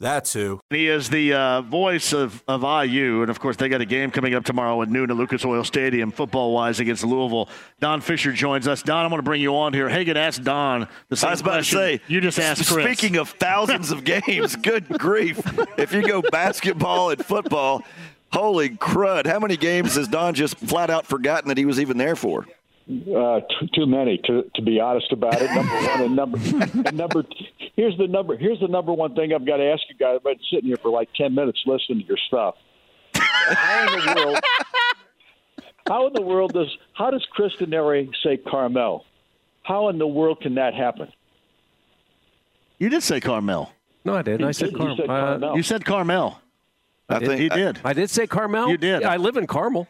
That's who. He is the voice of IU, and of course they got a game coming up tomorrow at noon at Lucas Oil Stadium, football-wise, against Louisville. Don Fisher joins us. Don, I'm going to bring you on here. Hagan asked Don the same question. I was about to say, you just asked Chris. Speaking of thousands of games, good grief. If you go basketball and football, holy crud. How many games has Don just flat-out forgotten that he was even there for? Too many, to be honest about it. Number one and Here's the number one thing I've got to ask you guys. I've been sitting here for like 10 minutes listening to your stuff. How does Chris Denary say Carmel? How in the world can that happen? You did say Carmel. No, I didn't. I said Carmel. You said Carmel. I think he did. I did say Carmel. You did. I live in Carmel.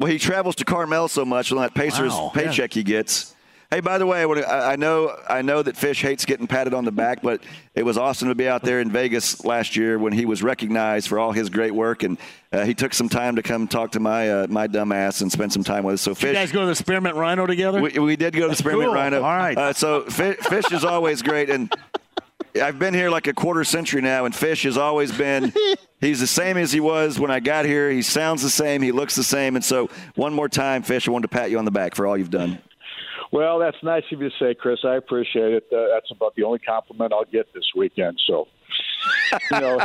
Well, he travels to Carmel so much on that Pacers paycheck he gets. Hey, by the way, I know that Fish hates getting patted on the back, but it was awesome to be out there in Vegas last year when he was recognized for all his great work, and he took some time to come talk to my dumb ass and spend some time with us. So, Fish, you guys go to the Spearmint Rhino together? We did go to the Spearmint Rhino. All right. So Fish is always great, and I've been here like a quarter century now, and Fish has always been – he's the same as he was when I got here. He sounds the same. He looks the same. And so one more time, Fish, I wanted to pat you on the back for all you've done. Well, that's nice of you to say, Chris. I appreciate it. That's about the only compliment I'll get this weekend. So, you know,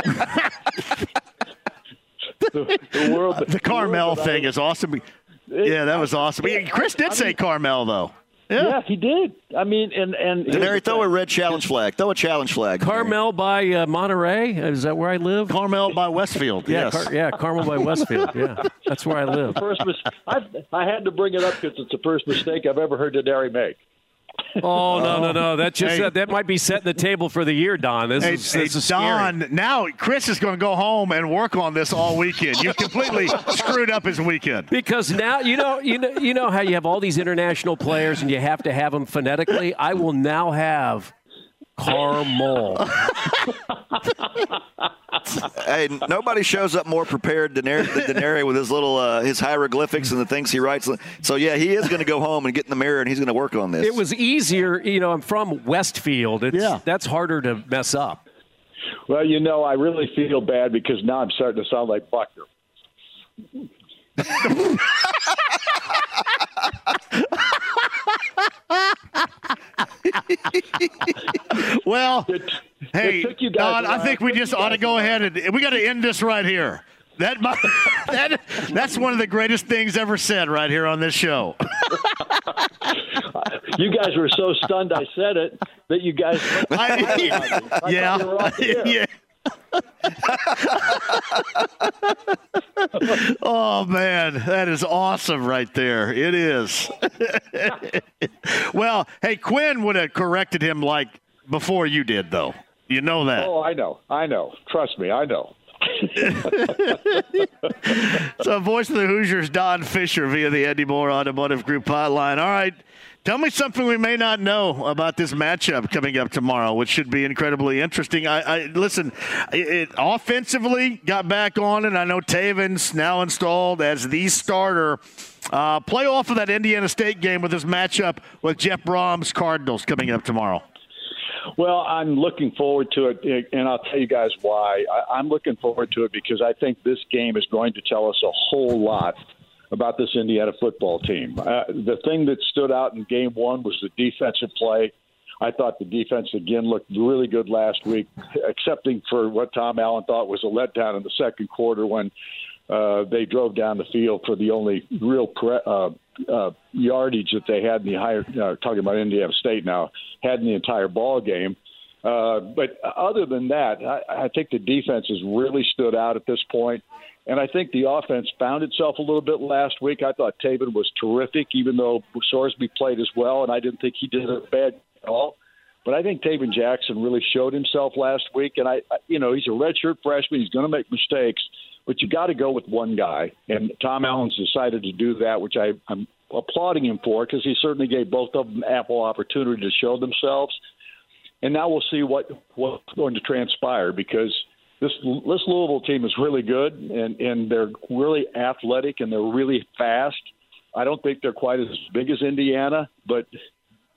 the world. The Carmel thing is awesome. Yeah, that was awesome. Chris did say Carmel, though. Yeah, he did. I mean, and Denary, throw a red challenge flag. Throw a challenge flag. Carmel by Monterey. Is that where I live? Carmel by Westfield. Yes. Carmel by Westfield. Yeah, that's where I live. I had to bring it up because it's the first mistake I've ever heard Denary make. Oh, no. That might be setting the table for the year, Don. This is Don, scary. Now Chris is going to go home and work on this all weekend. You completely screwed up his weekend. Because now, you know how you have all these international players and you have to have them phonetically? I will now have Carmel. Hey, nobody shows up more prepared than Denary with his little his hieroglyphics and the things he writes. So, yeah, he is going to go home and get in the mirror, and he's going to work on this. It was easier. You know, I'm from Westfield. That's harder to mess up. Well, you know, I really feel bad because now I'm starting to sound like Buckner. Well, hey, Don, I think we just ought to go ahead and we got to end this right here. That's one of the greatest things ever said right here on this show. You guys were so stunned I said it that you guys. Yeah. Oh man, that is awesome right there. It is. Well, hey, Quinn would have corrected him like before you did, though. You know that. Oh, I know. Trust me, I know. So, voice of the Hoosiers, Don Fisher, via the Eddie Moore Automotive Group hotline. All right, tell me something we may not know about this matchup coming up tomorrow, which should be incredibly interesting. Listen, it offensively got back on, and I know Taven's now installed as the starter. Play off of that Indiana State game with this matchup with Jeff Brom's Cardinals coming up tomorrow. Well, I'm looking forward to it, and I'll tell you guys why. I'm looking forward to it because I think this game is going to tell us a whole lot about this Indiana football team. The thing that stood out in game 1 was the defensive play I thought the defense, again, looked really good last week, excepting for what Tom Allen thought was a letdown in the second quarter when they drove down the field for the only real yardage that they had in the higher talking about Indiana State now, had in the entire ball game. But other than that, I think the defense has really stood out at this point. And I think the offense found itself a little bit last week. I thought Taven was terrific, even though Sorsby played as well, and I didn't think he did a bad at all. But I think Taven Jackson really showed himself last week. And, he's a redshirt freshman. He's going to make mistakes. But you got to go with one guy. And Tom Allen's decided to do that, which I'm applauding him for, because he certainly gave both of them ample opportunity to show themselves. And now we'll see what's going to transpire, because this Louisville team is really good, and they're really athletic, and they're really fast. I don't think they're quite as big as Indiana, but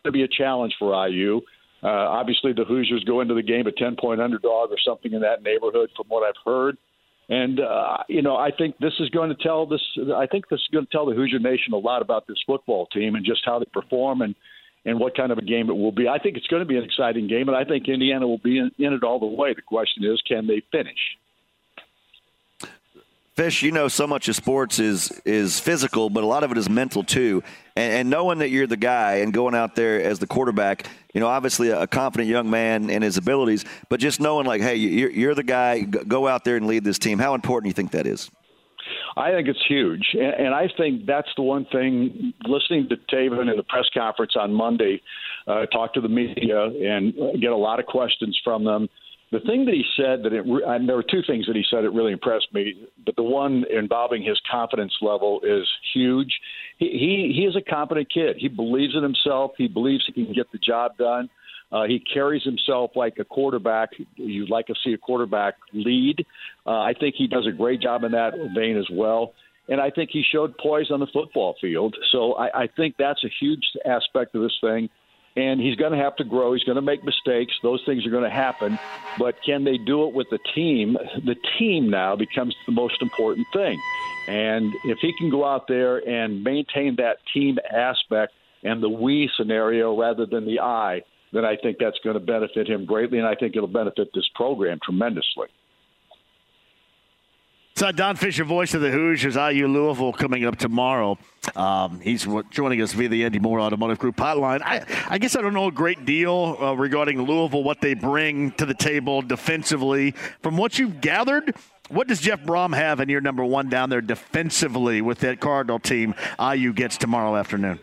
it'll be a challenge for IU. Obviously, the Hoosiers go into the game a 10-point underdog or something in that neighborhood, from what I've heard. And I think this is going to tell this. I think this is going to tell the Hoosier Nation a lot about this football team and just how they perform and what kind of a game it will be. I think it's going to be an exciting game, and I think Indiana will be in it all the way. The question is, can they finish? Fish, so much of sports is physical, but a lot of it is mental too. And knowing that you're the guy and going out there as the quarterback, obviously a confident young man and his abilities, but just knowing like, hey, you're the guy, go out there and lead this team. How important do you think that is? I think it's huge, and I think that's the one thing. Listening to Taven in the press conference on Monday, talk to the media and get a lot of questions from them. The thing that he said and there were two things that he said that really impressed me, but the one involving his confidence level is huge. He is a competent kid. He believes in himself. He believes he can get the job done. He carries himself like a quarterback. You'd like to see a quarterback lead. I think he does a great job in that vein as well. And I think he showed poise on the football field. So I think that's a huge aspect of this thing. And he's going to have to grow. He's going to make mistakes. Those things are going to happen. But can they do it with the team? The team now becomes the most important thing. And if he can go out there and maintain that team aspect and the we scenario rather than the I, then I think that's going to benefit him greatly, and I think it'll benefit this program tremendously. So Don Fisher, voice of the Hoosiers, IU Louisville, coming up tomorrow. He's joining us via the Eddie Moore Automotive Group hotline. I guess I don't know a great deal regarding Louisville, what they bring to the table defensively. From what you've gathered, what does Jeff Brohm have in your number one down there defensively with that Cardinal team IU gets tomorrow afternoon?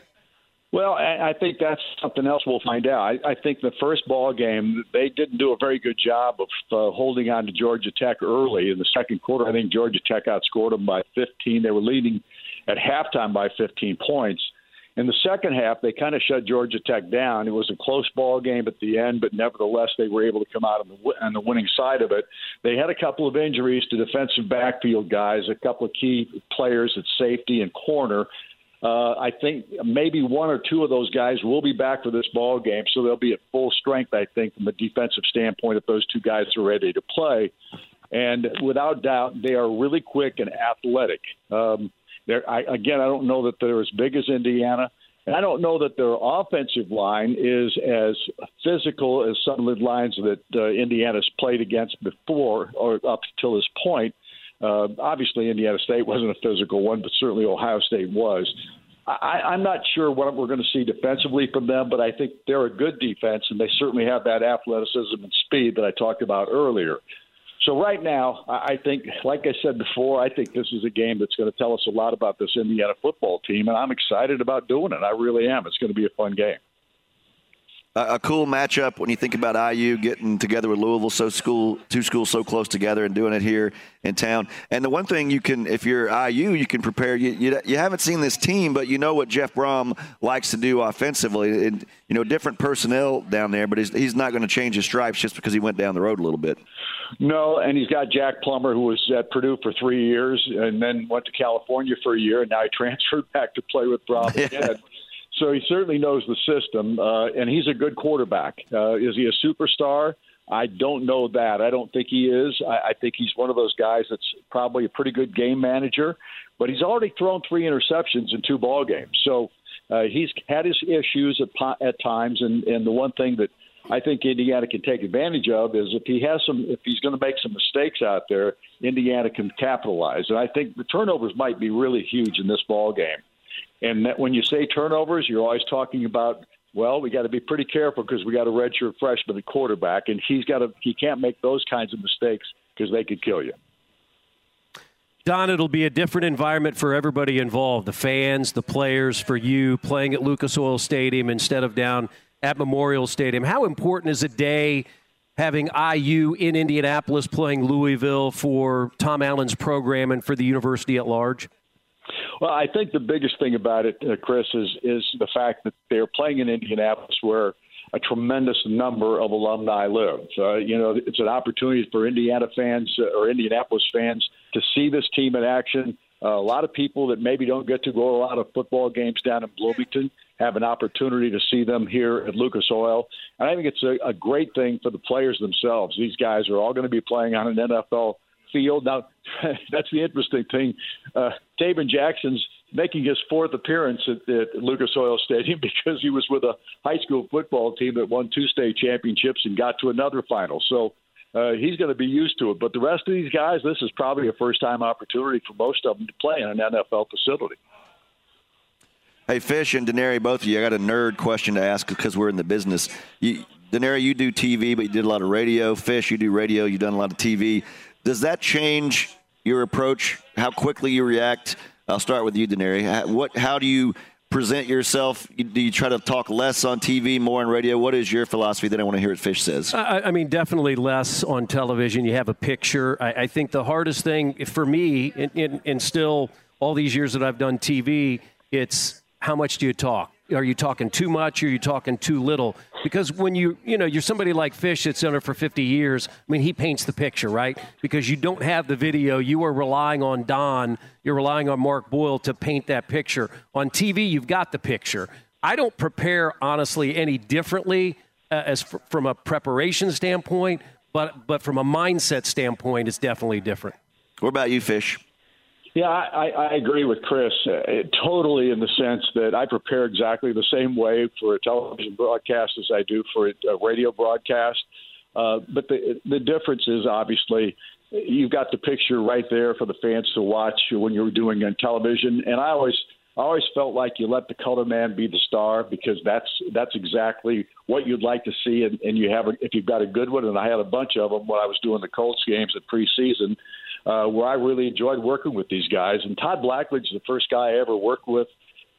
Well, I think that's something else we'll find out. I think the first ball game, they didn't do a very good job of holding on to Georgia Tech early in the second quarter. I think Georgia Tech outscored them by 15. They were leading at halftime by 15 points. In the second half, they kind of shut Georgia Tech down. It was a close ball game at the end, but nevertheless, they were able to come out on the winning side of it. They had a couple of injuries to defensive backfield guys, a couple of key players at safety and corner. I think maybe one or two of those guys will be back for this ball game, so they'll be at full strength, I think, from a defensive standpoint if those two guys are ready to play. And without doubt, they are really quick and athletic. I don't know that they're as big as Indiana, and I don't know that their offensive line is as physical as some of the lines that Indiana's played against before or up till this point. Obviously, Indiana State wasn't a physical one, but certainly Ohio State was. I'm not sure what we're going to see defensively from them, but I think they're a good defense, and they certainly have that athleticism and speed that I talked about earlier. So right now, I think, like I said before, I think this is a game that's going to tell us a lot about this Indiana football team, and I'm excited about doing it. I really am. It's going to be a fun game. A cool matchup when you think about IU getting together with Louisville, two schools so close together and doing it here in town. And the one thing you can, if you're IU, you can prepare. You haven't seen this team, but you know what Jeff Brohm likes to do offensively. And, different personnel down there, but he's not going to change his stripes just because he went down the road a little bit. No, and he's got Jack Plummer, who was at Purdue for 3 years and then went to California for a year, and now he transferred back to play with Brohm again. So he certainly knows the system, and he's a good quarterback. Is he a superstar? I don't know that. I don't think he is. I think he's one of those guys that's probably a pretty good game manager, but he's already thrown 3 interceptions in 2 ball games. So He's had his issues at times, and the one thing that I think Indiana can take advantage of is if he's going to make some mistakes out there, Indiana can capitalize. And I think the turnovers might be really huge in this ball game. And that when you say turnovers, you're always talking about, well, we got to be pretty careful because we got a redshirt freshman at quarterback, and he can't make those kinds of mistakes because they could kill you. Don, it'll be a different environment for everybody involved, the fans, the players, for you playing at Lucas Oil Stadium instead of down at Memorial Stadium. How important is a day having IU in Indianapolis playing Louisville for Tom Allen's program and for the university at large? Well, I think the biggest thing about it, Chris, is the fact that they're playing in Indianapolis where a tremendous number of alumni live. It's an opportunity for Indiana fans or Indianapolis fans to see this team in action. A lot of people that maybe don't get to go to a lot of football games down in Bloomington have an opportunity to see them here at Lucas Oil. And I think it's a great thing for the players themselves. These guys are all going to be playing on an NFL field. Now, that's the interesting thing. Taven Jackson's making his fourth appearance at Lucas Oil Stadium because he was with a high school football team that won two state championships and got to another final. So he's going to be used to it. But the rest of these guys, this is probably a first-time opportunity for most of them to play in an NFL facility. Hey, Fish and Denary, both of you, I got a nerd question to ask because we're in the business. Denary, you do TV, but you did a lot of radio. Fish, you do radio. You've done a lot of TV. Does that change your approach, how quickly you react? I'll start with you, Denary. How do you present yourself? Do you try to talk less on TV, more on radio? What is your philosophy? Then I want to hear what Fish says. I mean, definitely less on television. You have a picture. I think the hardest thing for me, and still all these years that I've done TV, it's how much do you talk? Are you talking too much? Are you talking too little? Because when you're somebody like Fish that's done it for 50 years, I mean, he paints the picture, right? Because you don't have the video. You are relying on Don. You're relying on Mark Boyle to paint that picture. On TV, you've got the picture. I don't prepare, honestly, any differently from a preparation standpoint, but from a mindset standpoint, it's definitely different. What about you, Fish? Yeah, I agree with Chris totally in the sense that I prepare exactly the same way for a television broadcast as I do for a radio broadcast. But the difference is obviously you've got the picture right there for the fans to watch when you're doing on television. And I always felt like you let the color man be the star because that's exactly what you'd like to see. And you have if you've got a good one, and I had a bunch of them when I was doing the Colts games at preseason. Where I really enjoyed working with these guys. And Todd Blackledge's the first guy I ever worked with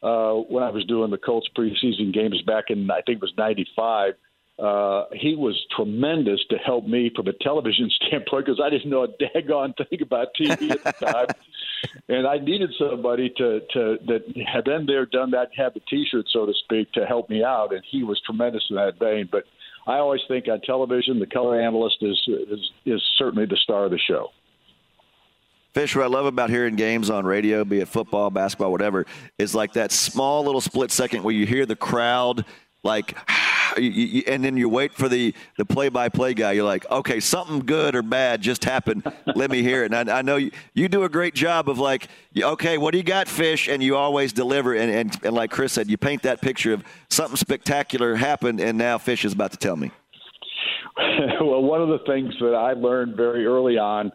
when I was doing the Colts preseason games back in, I think it was 95. He was tremendous to help me from a television standpoint because I didn't know a daggone thing about TV at the time. And I needed somebody that had been there, done that, had the T-shirt, so to speak, to help me out. And he was tremendous in that vein. But I always think on television, the color analyst is certainly the star of the show. Fish, what I love about hearing games on radio, be it football, basketball, whatever, is like that small little split second where you hear the crowd, like, and then you wait for the play-by-play guy. You're like, okay, something good or bad just happened. Let me hear it. And I know you do a great job of like, okay, what do you got, Fish? And you always deliver. And like Chris said, you paint that picture of something spectacular happened, and now Fish is about to tell me. Well, one of the things that I learned very early on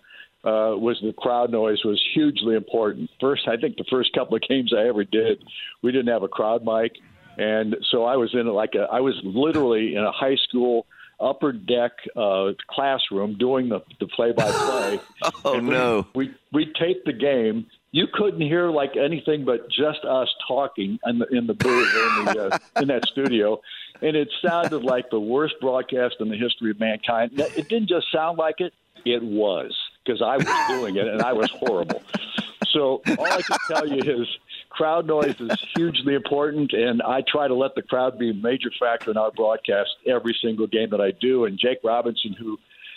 was the crowd noise was hugely important. First, I think the first couple of games I ever did, we didn't have a crowd mic. And so I was literally in a high school upper deck classroom doing the play-by-play. Oh, and no. We taped the game. You couldn't hear like anything but just us talking in the booth in that studio, and it sounded like the worst broadcast in the history of mankind. It didn't just sound like it. It was. Because I was doing it, and I was horrible. So all I can tell you is crowd noise is hugely important, and I try to let the crowd be a major factor in our broadcast every single game that I do. And Jake Robinson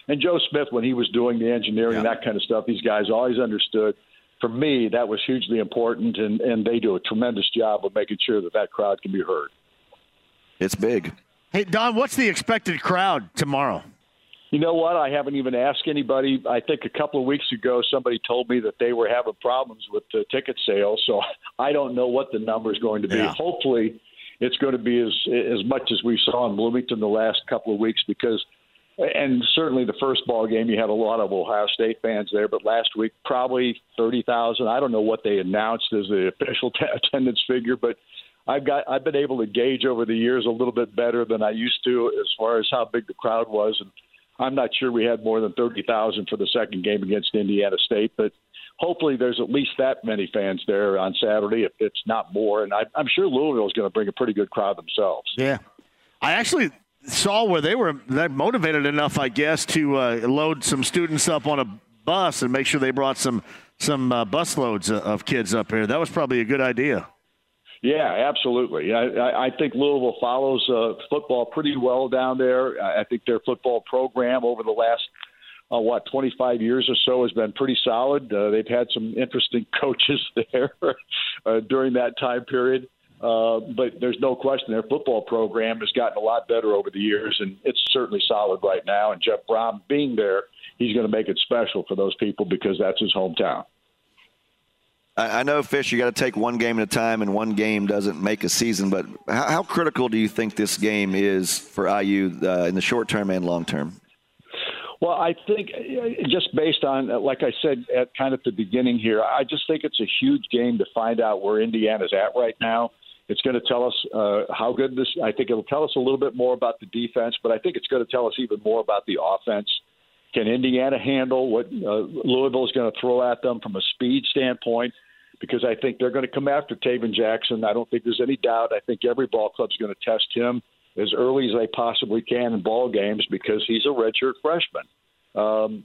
and Joe Smith, when he was doing the engineering and that kind of stuff, these guys always understood. For me, that was hugely important, and they do a tremendous job of making sure that crowd can be heard. It's big. Hey, Don, what's the expected crowd tomorrow? You know what? I haven't even asked anybody. I think a couple of weeks ago, somebody told me that they were having problems with the ticket sales. So I don't know what the number is going to be. Yeah. Hopefully it's going to be as much as we saw in Bloomington the last couple of weeks, because, and certainly the first ball game, you had a lot of Ohio State fans there, but last week, probably 30,000. I don't know what they announced as the official attendance figure, but I've been able to gauge over the years a little bit better than I used to as far as how big the crowd was. And I'm not sure we had more than 30,000 for the second game against Indiana State, but hopefully there's at least that many fans there on Saturday, if it's not more. And I'm sure Louisville is going to bring a pretty good crowd themselves. Yeah. I actually saw where they were that motivated enough, I guess, to load some students up on a bus and make sure they brought some bus loads of kids up here. That was probably a good idea. Yeah, absolutely. I think Louisville follows football pretty well down there. I think their football program over the last, 25 years or so has been pretty solid. They've had some interesting coaches there during that time period. But there's no question their football program has gotten a lot better over the years, and it's certainly solid right now. And Jeff Brohm being there, he's going to make it special for those people because that's his hometown. I know, Fish, you got to take one game at a time, and one game doesn't make a season. But how critical do you think this game is for IU in the short term and long term? Well, I think just based on, like I said at kind of the beginning here, I just think it's a huge game to find out where Indiana's at right now. It's going to tell us how good this – I think it will tell us a little bit more about the defense, but I think it's going to tell us even more about the offense. Can Indiana handle what Louisville is going to throw at them from a speed standpoint? Because I think they're going to come after Taven Jackson. I don't think there's any doubt. I think every ball club's going to test him as early as they possibly can in ball games because he's a redshirt freshman.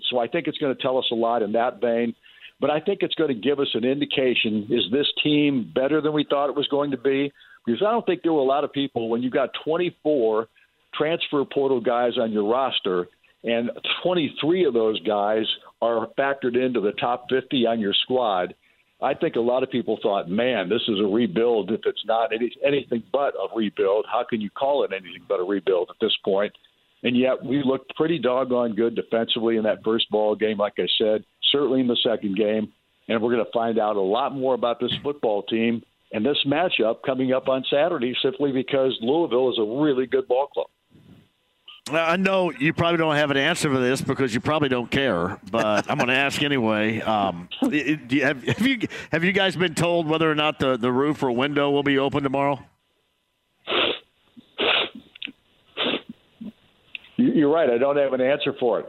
So I think it's going to tell us a lot in that vein. But I think it's going to give us an indication, is this team better than we thought it was going to be? Because I don't think there were a lot of people, when you've got 24 transfer portal guys on your roster and 23 of those guys are factored into the top 50 on your squad, I think a lot of people thought, man, this is a rebuild. If it's not anything but a rebuild, how can you call it anything but a rebuild at this point? And yet we looked pretty doggone good defensively in that first ball game, like I said, certainly in the second game. And we're going to find out a lot more about this football team and this matchup coming up on Saturday, simply because Louisville is a really good ball club. Now, I know you probably don't have an answer for this because you probably don't care, but I'm going to ask anyway. Have you guys been told whether or not the roof or window will be open tomorrow? You're right. I don't have an answer for it.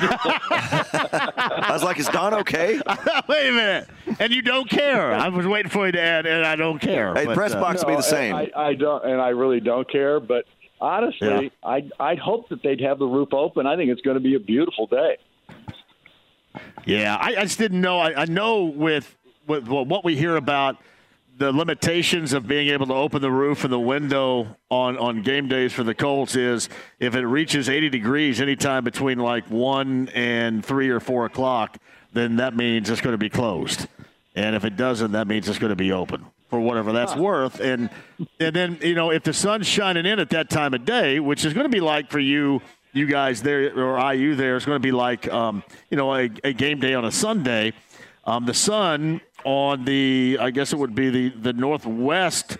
I was like, is Don okay? Wait a minute. And you don't care. I was waiting for you to add, and I don't care. Hey, but, press box will be the same. I don't, and I really don't care, but – honestly, yeah. I'd hope that they'd have the roof open. I think it's going to be a beautiful day. Yeah, I just didn't know. I know with what we hear about the limitations of being able to open the roof and the window on game days for the Colts is if it reaches 80 degrees anytime between like 1 and 3 or 4 o'clock, then that means it's going to be closed. And if it doesn't, that means it's going to be open. For whatever that's worth, and then you know if the sun's shining in at that time of day, which is going to be like for you guys there or IU there, it's going to be like a game day on a Sunday. The sun on the I guess it would be the northwest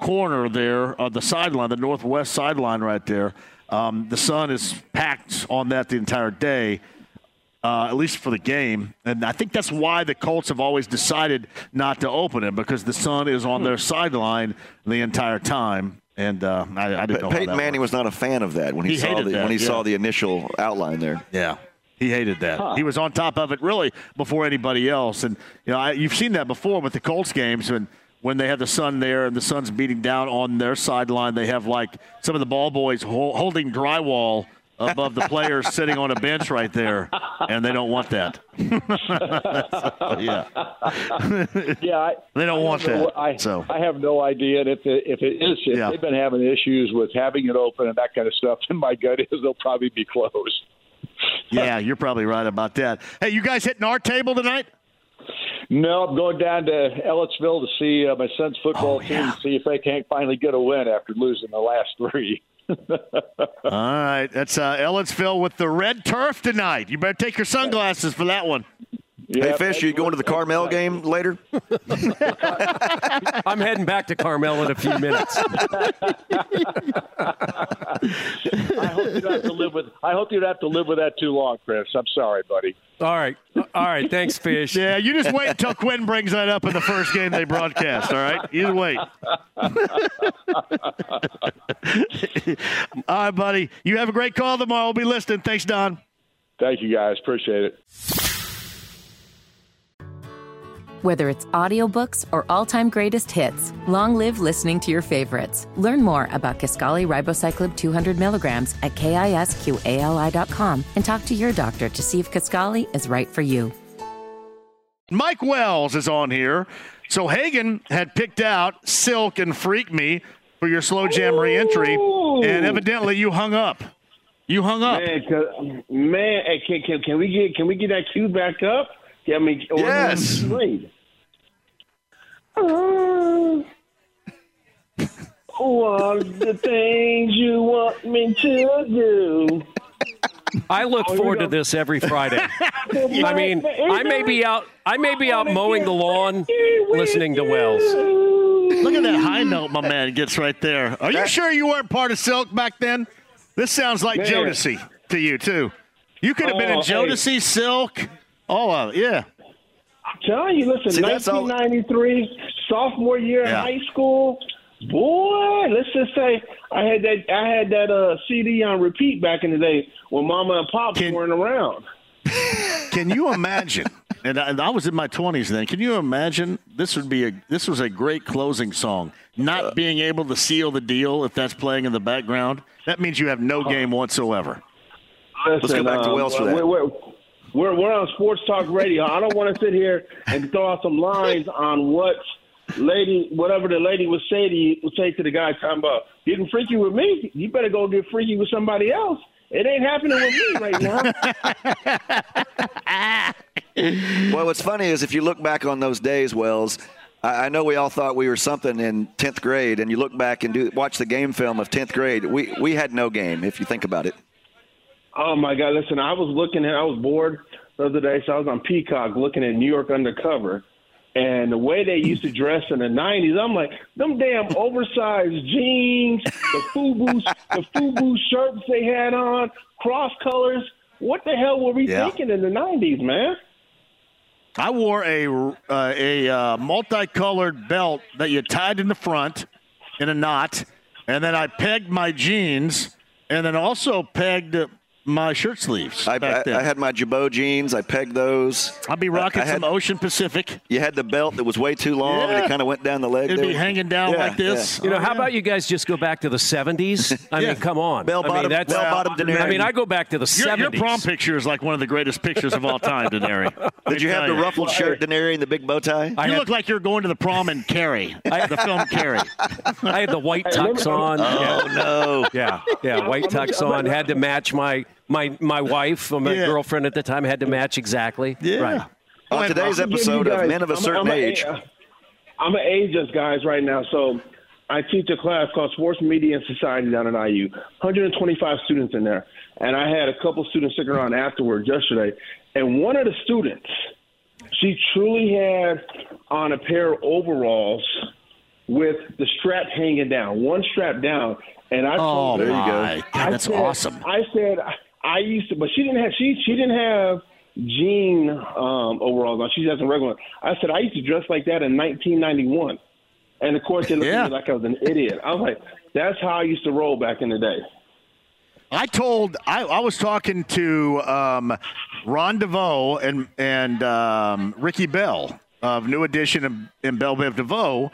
corner there of the sideline, the northwest sideline right there. The sun is packed on that the entire day. At least for the game. And I think that's why the Colts have always decided not to open it, because the sun is on their sideline the entire time. And I didn't know Peyton Manning was not a fan of that when he saw the initial outline there. Yeah, he hated that. Huh. He was on top of it really before anybody else. And, you know, you've seen that before with the Colts games when they have the sun there and the sun's beating down on their sideline. They have, like, some of the ball boys holding drywall above the players sitting on a bench right there, and they don't want that. They don't want that. I have no idea. And if they've been having issues with having it open and that kind of stuff, then my gut is they'll probably be closed. Yeah, you're probably right about that. Hey, you guys hitting our table tonight? No, I'm going down to Ellettsville to see my son's football team and see if they can't finally get a win after losing the last three. All right. That's Ellettsville with the red turf tonight. You better take your sunglasses for that one. Hey, Fish, are you going to the Carmel game later? I'm heading back to Carmel in a few minutes. I hope you don't have to live with that too long, Chris. I'm sorry, buddy. All right. Thanks, Fish. Yeah, you just wait until Quinn brings that up in the first game they broadcast, all right? You wait. All right, buddy. You have a great call tomorrow. We'll be listening. Thanks, Don. Thank you, guys. Appreciate it. Whether it's audiobooks or all-time greatest hits, long live listening to your favorites. Learn more about Kisqali Ribocyclib 200 milligrams at KISQALI.com and talk to your doctor to see if Kisqali is right for you. Mike Wells is on here. So Hagen had picked out Silk and Freak Me for your slow jam reentry, and evidently you hung up. Man, can we get that cue back up? I mean, yes. What the things you want me to do? I look forward to this every Friday. I mean, I may be out mowing the lawn, listening to Wells. Look at that high note my man gets right there. Are you sure you weren't part of Silk back then? This sounds like Jodeci to you too. You could have been in Jodeci, Silk. Oh, yeah. I'm telling you, listen, 1993, sophomore year in high school, boy, let's just say I had that CD on repeat back in the day when Mama and Pops weren't around. Can you imagine? And I was in my 20s then. Can you imagine this was a great closing song, not being able to seal the deal if that's playing in the background? That means you have no game whatsoever. Listen, let's go back to Wells for that. We're on Sports Talk Radio. I don't want to sit here and throw out some lines on whatever the lady would say to the guy talking about getting freaky with me. You better go get freaky with somebody else. It ain't happening with me right now. Well, what's funny is if you look back on those days, Wells, I know we all thought we were something in 10th grade, and you look back and watch the game film of 10th grade. We had no game, if you think about it. Oh, my God. Listen, I was bored the other day, so I was on Peacock looking at New York Undercover. And the way they used to dress in the 90s, I'm like, them damn oversized jeans, the FUBU shirts they had on, cross colors. What the hell were we thinking in the 90s, man? I wore a multicolored belt that you tied in the front in a knot, and then I pegged my jeans and then also pegged – my shirt sleeves back then. I had my Jabot jeans. I pegged those. I'd be rocking some Ocean Pacific. You had the belt that was way too long, and it kind of went down the leg. It'd be hanging down like this. Yeah. You know, how about you guys just go back to the 70s? I mean, come on. Bell-bottom Denary. I mean, I go back to the 70s. Your prom picture is like one of the greatest pictures of all time, Denary. Did you have the ruffled shirt, Denary, and the big bow tie? You look like you're going to the prom in Carrie, the film Carrie. I had the white tux on. Oh, no. Yeah, white tux on. Had to match my wife or my girlfriend at the time had to match exactly. Yeah. Right. On today's episode of Men of a Certain Age. I'm an ageist, guys, right now. So I teach a class called Sports Media and Society down at IU. 125 students in there. And I had a couple students stick around afterwards yesterday. And one of the students, she truly had on a pair of overalls with the strap hanging down, one strap down. And I told her, there you go. God, that's awesome. I said I used to, but she didn't have she didn't have jean overalls on. She just has a regular one. I said I used to dress like that in 1991, and of course they looked at me like I was an idiot. I was like, that's how I used to roll back in the day. I was talking to Ron DeVoe and Ricky Bell of New Edition and Bell Biv DeVoe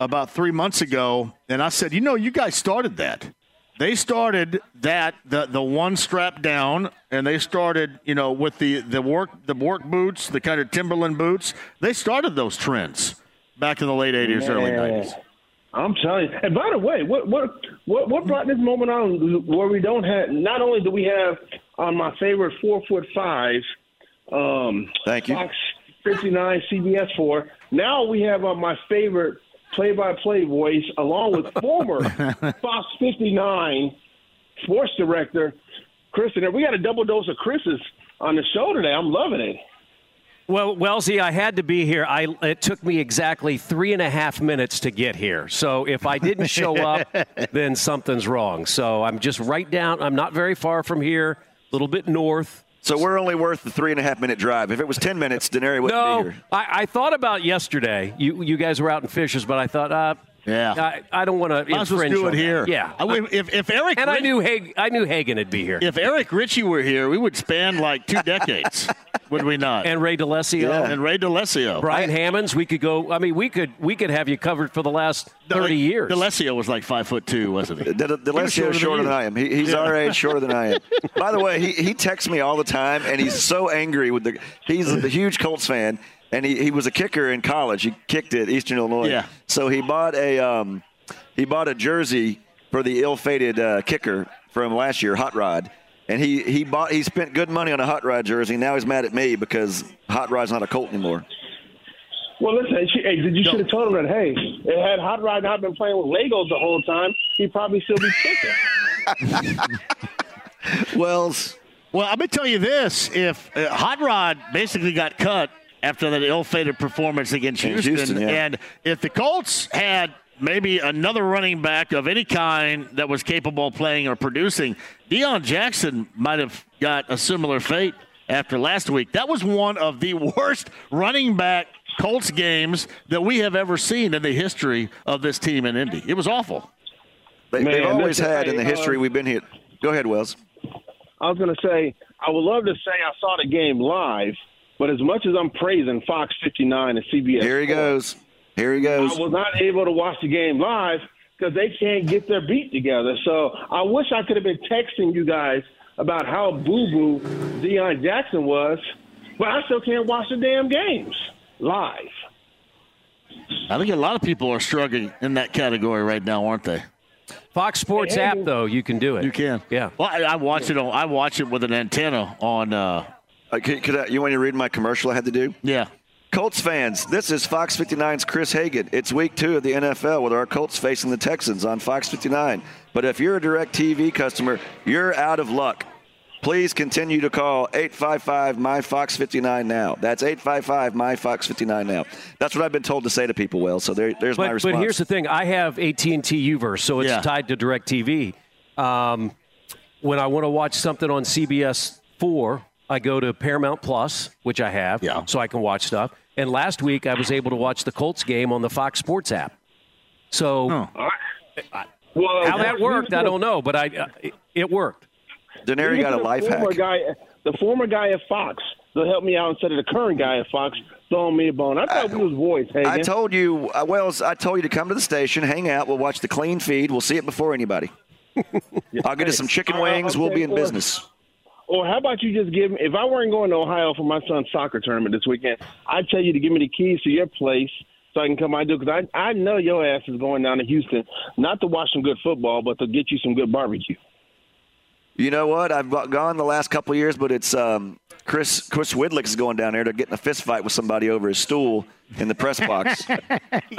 about 3 months ago, and I said, you guys started that. They started that, the one strap down, and they started, with the work boots, the kind of Timberland boots. They started those trends back in the late 80s, early 90s. I'm telling you. And by the way, what brought this moment on where we don't have, not only do we have on my favorite 4'5", thank you, Fox 59 CBS 4, now we have on my favorite play-by-play voice, along with former Fox 59 sports director, Chris, and we got a double dose of Chris's on the show today. I'm loving it. Well, Wellesley, I had to be here. It took me exactly 3.5 minutes to get here. So if I didn't show up, then something's wrong. So I'm just right down. I'm not very far from here, a little bit north. So we're only worth the 3.5 minute drive. If it was 10 minutes, Denary wouldn't be here. I thought about yesterday. You guys were out in Fishers, but I thought, I don't want to infringe on that. I'll just do it here. Yeah. If Eric and I knew Hagen would be here. If Eric Ritchie were here, we would span like 2 decades, would we not? And Ray DeLessio. Yeah. And Ray DeLessio. Brian Hammonds. We could go. I mean, we could have you covered for the last 30 years. DeLessio was like 5'2", wasn't he? DeLessio is shorter than I am. He's our age, shorter than I am. By the way, he texts me all the time, and he's so angry with the. He's the huge Colts fan. And he was a kicker in college. He kicked at Eastern Illinois. Yeah. So he bought a jersey for the ill-fated kicker from last year, Hot Rod. And he spent good money on a Hot Rod jersey. Now he's mad at me because Hot Rod's not a Colt anymore. Well, listen, you should have told him that, hey, had Hot Rod not been playing with Legos the whole time, he'd probably still be kicking. Well, I'm going to tell you this. If Hot Rod basically got cut after that ill-fated performance against Houston. Yeah. And if the Colts had maybe another running back of any kind that was capable of playing or producing, Deion Jackson might have got a similar fate after last week. That was one of the worst running back Colts games that we have ever seen in the history of this team in Indy. It was awful. They've always had in the history we've been here. Go ahead, Wells. I was going to say, I would love to say I saw the game live, but as much as I'm praising Fox 59 and CBS, Here he goes. I was not able to watch the game live because they can't get their beat together. So I wish I could have been texting you guys about how boo-boo Deion Jackson was, but I still can't watch the damn games live. I think a lot of people are struggling in that category right now, aren't they? Fox Sports app, though, you can do it. You can. Yeah. Well, I watch it with an antenna on you want to read my commercial I had to do? Yeah. Colts fans, this is Fox 59's Chris Hagan. It's week 2 of the NFL with our Colts facing the Texans on Fox 59. But if you're a DirecTV customer, you're out of luck. Please continue to call 855-MY-FOX-59 now. That's 855-MY-FOX-59 now. That's what I've been told to say to people, Will, so there's my response. But here's the thing. I have AT&T UVerse, so it's tied to DirecTV. When I want to watch something on CBS 4, I go to Paramount Plus, which I have, so I can watch stuff. And last week, I was able to watch the Colts game on the Fox Sports app. So how that worked, I don't know, but it worked. Denary got a life hack. The former guy at Fox, they'll help me out instead of the current guy at Fox, throwing me a bone. I thought we was boys, Hagen. I told you, Wells, I told you to come to the station, hang out, we'll watch the clean feed, we'll see it before anybody. I'll get us some chicken wings, we'll be in business. Or how about you just give me – if I weren't going to Ohio for my son's soccer tournament this weekend, I'd tell you to give me the keys to your place so I can come out and do it, because I know your ass is going down to Houston, not to watch some good football, but to get you some good barbecue. You know what? I've gone the last couple of years, but it's Chris Widlick is going down there to get in a fist fight with somebody over his stool in the press box.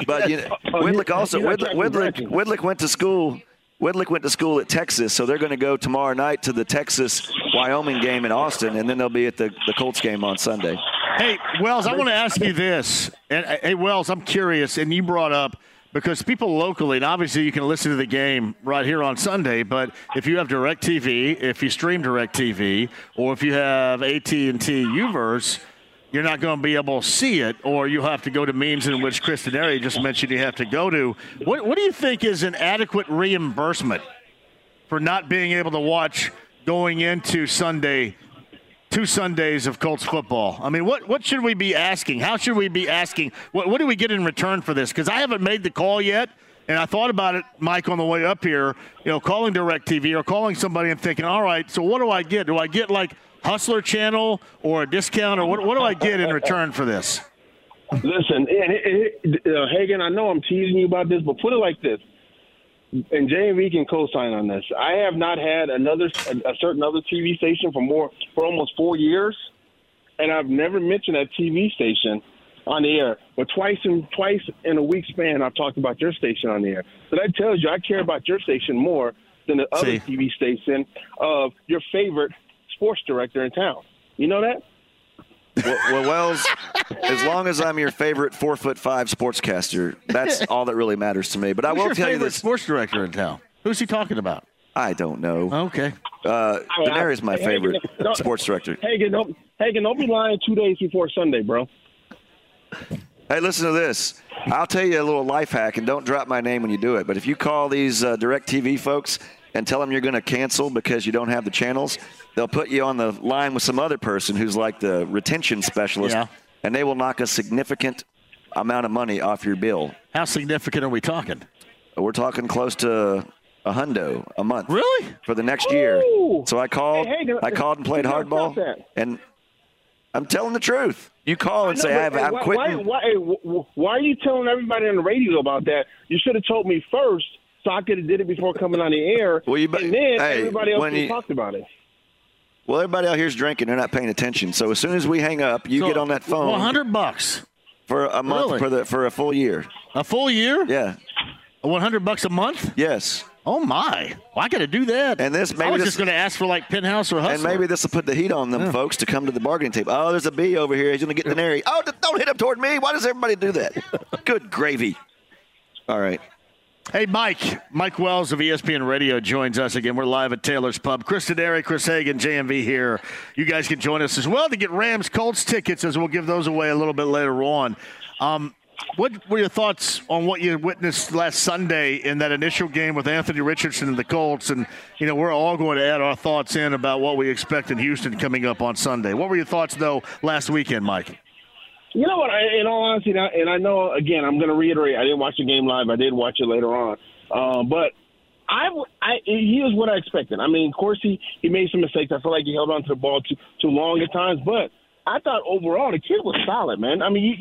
But you know, Widlick went to school – Widlick went to school at Texas, so they're going to go tomorrow night to the Texas-Wyoming game in Austin, and then they'll be at the Colts game on Sunday. Hey, Wells, I want to ask you this. And, hey, Wells, I'm curious, and you brought up, because people locally, and obviously you can listen to the game right here on Sunday, but if you have DirecTV, if you stream DirecTV, or if you have AT&T UVerse, you're not going to be able to see it, or you'll have to go to means in which Chris Denary just mentioned you have to go to. What do you think is an adequate reimbursement for not being able to watch going into Sunday, 2 Sundays of Colts football? I mean, what should we be asking? How should we be asking? What do we get in return for this? Because I haven't made the call yet, and I thought about it, Mike, on the way up here, you know, calling DirecTV or calling somebody and thinking, all right, so what do I get? Do I get, like, Hustler channel or a discount, or what do I get in return for this? Listen, Hagen, I know I'm teasing you about this, but put it like this, and JMV can co-sign on this. I have not had a certain other TV station for almost 4 years, and I've never mentioned that TV station on the air. But twice in a week span, I've talked about your station on the air. So that tells you I care about your station more than the other TV station of your favorite sports director in town. You know that? Well, Wells, as long as I'm your favorite 4'5" sportscaster, that's all that really matters to me. But who's I will tell you this: sports director in town. Who's he talking about? I don't know. Okay. Denari's my favorite sports director. Hagen, don't be lying 2 days before Sunday, bro. Hey, listen to this. I'll tell you a little life hack, and don't drop my name when you do it. But if you call these DirecTV folks and tell them you're going to cancel because you don't have the channels, they'll put you on the line with some other person who's like the retention specialist, and they will knock a significant amount of money off your bill. How significant are we talking? We're talking close to a hundo a month. Really? For the next year. So I called. I called and played hardball, and I'm telling the truth. You call and say, I'm quitting. Why are you telling everybody on the radio about that? You should have told me first so I could have did it before coming on the air, everybody else talked about it. Well, everybody out here is drinking. They're not paying attention. So as soon as we hang up, you get on that phone. $100 for a month for a full year. A full year? Yeah. $100 a month? Yes. Oh my! Well, I got to do that. And I was just going to ask for like Penthouse or Hustler. And maybe this will put the heat on them folks to come to the bargaining table. Oh, there's a bee over here. He's going to get Denary. Oh, don't hit him toward me. Why does everybody do that? Good gravy. All right. Hey, Mike Wells of ESPN Radio joins us again. We're live at Taylor's Pub. Chris Denary, Chris Hagen, JMV here. You guys can join us as well to get Rams-Colts tickets, as we'll give those away a little bit later on. What were your thoughts on what you witnessed last Sunday in that initial game with Anthony Richardson and the Colts? And, you know, we're all going to add our thoughts in about what we expect in Houston coming up on Sunday. What were your thoughts, though, last weekend, Mike? You know what, in all honesty, and I know, again, I'm going to reiterate, I didn't watch the game live. I did watch it later on. But here's what I expected. I mean, of course, he made some mistakes. I feel like he held on to the ball too long at times. But I thought overall the kid was solid, man. I mean, you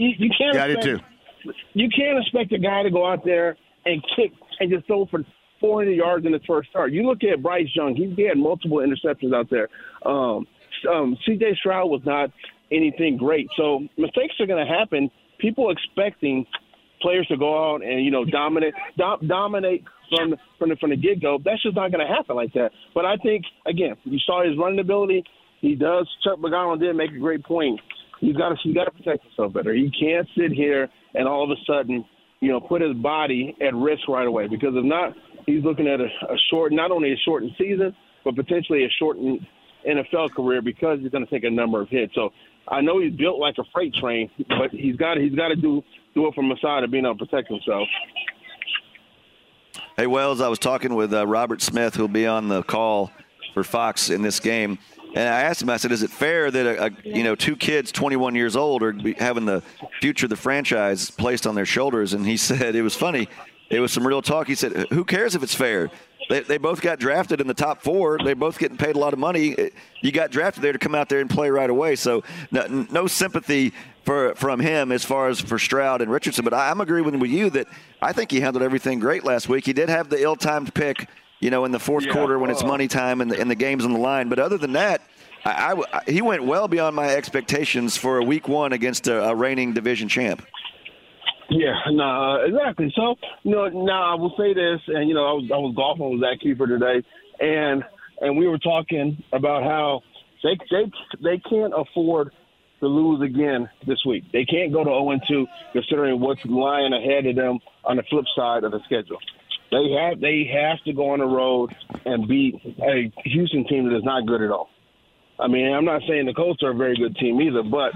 can't expect a guy to go out there and kick and just throw for 400 yards in his first start. You look at Bryce Young. He had multiple interceptions out there. C.J. Stroud was not – anything great. So mistakes are going to happen. People expecting players to go out and, you know, dominate from the get-go. That's just not going to happen like that. But I think, again, you saw his running ability. He does. Chuck McGowan did make a great point. You got to protect yourself better. You can't sit here and all of a sudden, you know, put his body at risk right away, because if not, he's looking at not only a shortened season, but potentially a shortened NFL career, because he's going to take a number of hits. So I know he's built like a freight train, but he's got to do it from a side of being able to protect himself. Hey, Wells, I was talking with Robert Smith, who'll be on the call for Fox in this game, and I asked him, I said, is it fair that two kids 21 years old are having the future of the franchise placed on their shoulders? And he said, it was funny. It was some real talk. He said, who cares if it's fair? They both got drafted in the top four. They're both getting paid a lot of money. You got drafted there to come out there and play right away. So no sympathy from him as far as for Stroud and Richardson. But I'm agreeing with you that I think he handled everything great last week. He did have the ill-timed pick, you know, in the fourth quarter when it's money time and the game's on the line. But other than that, he went well beyond my expectations for a week one against a reigning division champ. Yeah, exactly. So, I will say this, and, you know, I was golfing with Zach Kiefer today, and we were talking about how they can't afford to lose again this week. They can't go to 0-2 considering what's lying ahead of them on the flip side of the schedule. They have to go on the road and beat a Houston team that is not good at all. I mean, I'm not saying the Colts are a very good team either, but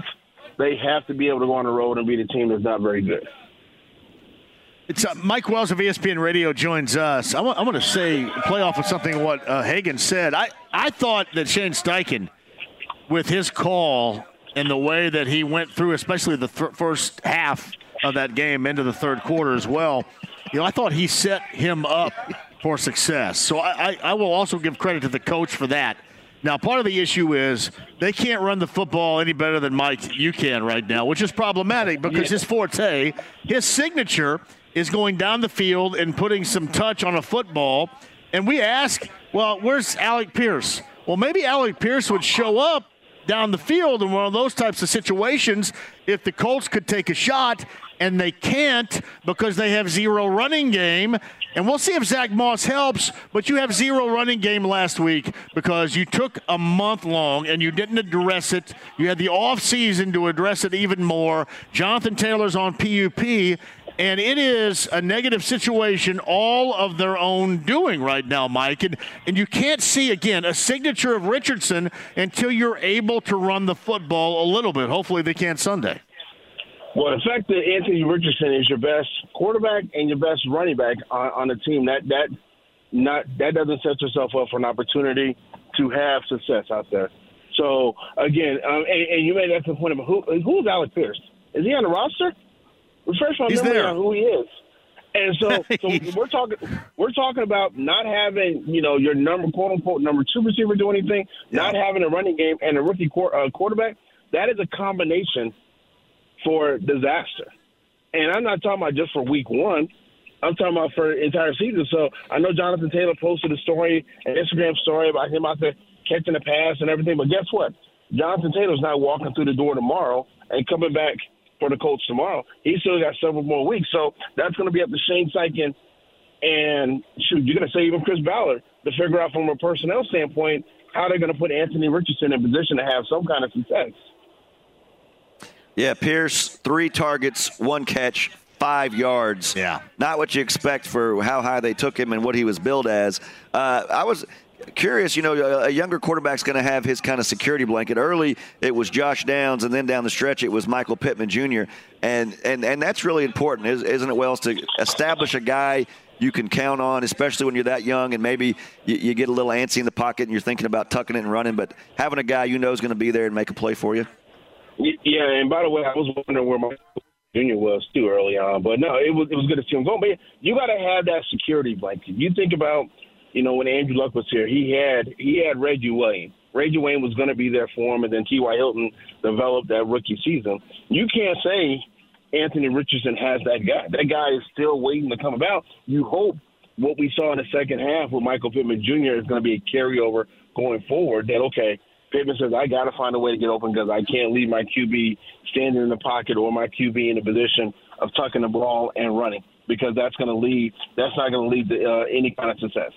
they have to be able to go on the road and beat a team that's not very good. It's Mike Wells of ESPN Radio joins us. I want to play off of something what Hagen said. I thought that Shane Steichen, with his call and the way that he went through, especially the first half of that game into the third quarter as well, you know, I thought he set him up for success. So I will also give credit to the coach for that. Now, part of the issue is they can't run the football any better than Mike you can right now, which is problematic because his forte, his signature, is going down the field and putting some touch on a football. And we ask, well, where's Alec Pierce? Well, maybe Alec Pierce would show up down the field in one of those types of situations if the Colts could take a shot, and they can't because they have zero running game. And we'll see if Zach Moss helps, but you have zero running game last week because you took a month long and you didn't address it. You had the offseason to address it even more. Jonathan Taylor's on PUP, and it is a negative situation all of their own doing right now, Mike. And you can't see, again, a signature of Richardson until you're able to run the football a little bit. Hopefully they can Sunday. Well, the fact that Anthony Richardson is your best quarterback and your best running back on the team, that doesn't set yourself up for an opportunity to have success out there. So, again, and you made that the point about who's Alec Pierce? Is he on the roster? Refresh my memory on who he is. And so we're talking about not having, you know, your number, quote unquote, number two receiver do anything, not having a running game, and a rookie quarterback. That is a combination for disaster. And I'm not talking about just for week one. I'm talking about for the entire season. So I know Jonathan Taylor posted a story, an Instagram story about him out there catching the pass and everything. But guess what? Jonathan Taylor's not walking through the door tomorrow and coming back for the Colts tomorrow. He's still got several more weeks. So that's going to be up to Shane Steichen and, shoot, you're going to say even Chris Ballard to figure out from a personnel standpoint how they're going to put Anthony Richardson in position to have some kind of success. Yeah, Pierce, 3 targets, 1 catch, 5 yards. Yeah. Not what you expect for how high they took him and what he was billed as. I was curious, you know, a younger quarterback's going to have his kind of security blanket. Early, it was Josh Downs, and then down the stretch, it was Michael Pittman Jr. And that's really important, isn't it, Wells, to establish a guy you can count on, especially when you're that young and maybe you get a little antsy in the pocket and you're thinking about tucking it and running, but having a guy you know is going to be there and make a play for you. Yeah, and by the way, I was wondering where my junior was too early on, but no, it was good to see him going. But you got to have that security blanket. You think about, you know, when Andrew Luck was here, he had Reggie Wayne. Reggie Wayne was going to be there for him, and then T.Y. Hilton developed that rookie season. You can't say Anthony Richardson has that guy. That guy is still waiting to come about. You hope what we saw in the second half with Michael Pittman Jr. is going to be a carryover going forward. That okay. Pittman says, I got to find a way to get open because I can't leave my QB standing in the pocket or my QB in a position of tucking the ball and running because that's not going to lead to any kind of success.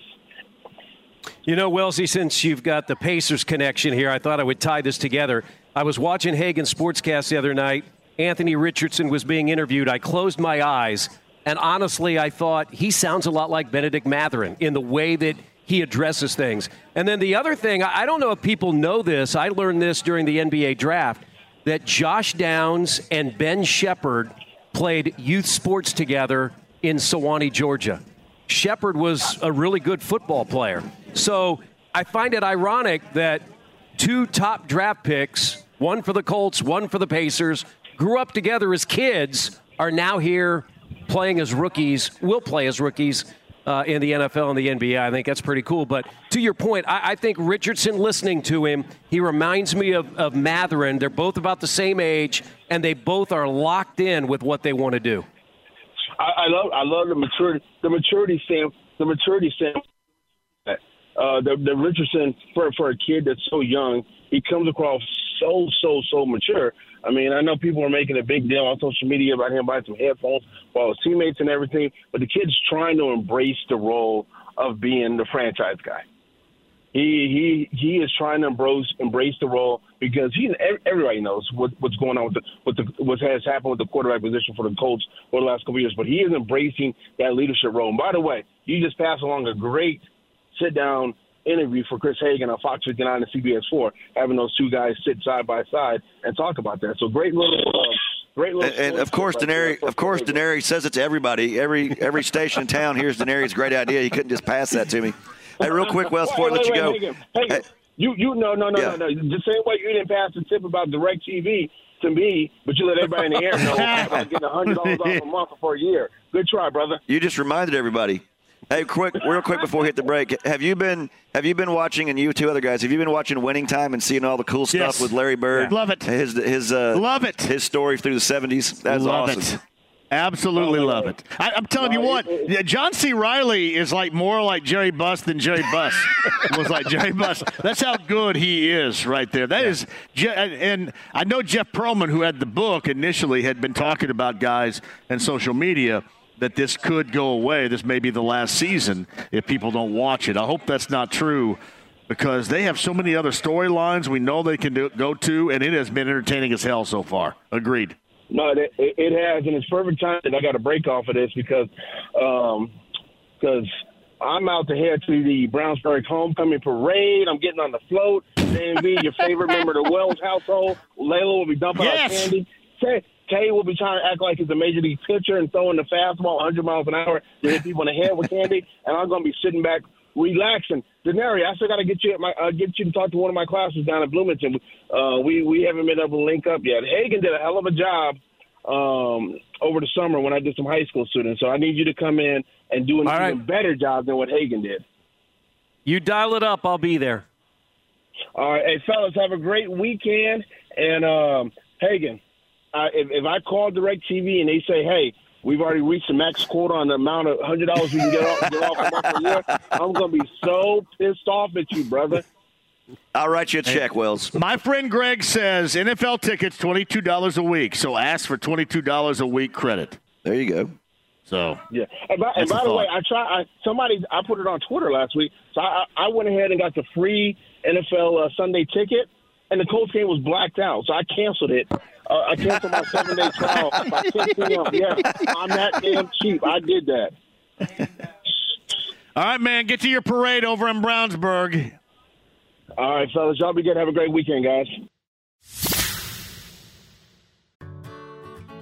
You know, Wellesley, since you've got the Pacers connection here, I thought I would tie this together. I was watching Hagen's Sportscast the other night. Anthony Richardson was being interviewed. I closed my eyes, and honestly, I thought he sounds a lot like Benedict Matherin in the way that he addresses things. And then the other thing, I don't know if people know this. I learned this during the NBA draft, that Josh Downs and Ben Shepard played youth sports together in Sewanee, Georgia. Shepard was a really good football player. So I find it ironic that 2 top draft picks, one for the Colts, one for the Pacers, grew up together as kids, are now here playing as rookies, will play as rookies, in the NFL and the NBA. I think that's pretty cool. But to your point, I think Richardson, listening to him, he reminds me of Matherin. They're both about the same age, and they both are locked in with what they want to do. I love the maturity stamp. The Richardson for a kid that's so young, he comes across so mature. I mean, I know people are making a big deal on social media about him buying some headphones for his teammates and everything, but the kid's trying to embrace the role of being the franchise guy. He is trying to embrace the role because everybody knows what's going on what has happened with the quarterback position for the Colts for the last couple of years, but he is embracing that leadership role. And by the way, you just passed along a great sit-down interview for Chris Hagen on Fox 59 and CBS 4, having those 2 guys sit side by side and talk about that. So great little. And of course, Denary says it to everybody, every station in town. Here's Denari's great idea. He couldn't just pass that to me. Hey, real quick, Wells, before I let you go. Hagen, no. The same way you didn't pass the tip about DirecTV to me, but you let everybody in the air know about getting $100 off a month for a year. Good try, brother. You just reminded everybody. Hey, real quick before we hit the break, have you been watching, and you 2 other guys, have you been watching Winning Time and seeing all the cool stuff with Larry Bird? Yeah. Love it. His story through the 70s. That's awesome. Absolutely love it. I'm telling you what, John C. Reilly is like more like Jerry Buss than Jerry Buss was like Jerry Buss. That's how good he is right there. That is, and I know Jeff Perlman, who had the book initially, had been talking about guys and social media that this could go away. This may be the last season if people don't watch it. I hope that's not true, because they have so many other storylines we know they can go to, and it has been entertaining as hell so far. Agreed. No, it has, and it's perfect time that I got a break off of this because I'm out to head to the Brownsburg Homecoming Parade. I'm getting on the float. J&B, your favorite member of the Wells household, Layla will be dumping out candy. Tay will be trying to act like it's a major league pitcher and throwing the fastball 100 miles an hour to hit people in the head with candy, and I'm going to be sitting back relaxing. Denari, I still got to get you at my get you to talk to one of my classes down at Bloomington. We haven't been able to link up yet. Hagen did a hell of a job over the summer when I did some high school students, so I need you to come in and do an even better job than what Hagen did. You dial it up. I'll be there. All right. Hey, fellas, have a great weekend. And, Hagen, if I call DirecTV and they say, hey, we've already reached the max quota on the amount of $100 we can get off a year, I'm going to be so pissed off at you, brother. I'll write you a check, Wells. My friend Greg says NFL tickets, $22 a week. So ask for $22 a week credit. There you go. So yeah. And by the way, I put it on Twitter last week. So I went ahead and got the free NFL Sunday ticket, and the Colts game was blacked out. So I canceled it. I canceled my 7-day trial by 10 p.m. Yeah, I'm that damn cheap. I did that. All right, man. Get to your parade over in Brownsburg. All right, fellas. Y'all be good. Have a great weekend, guys.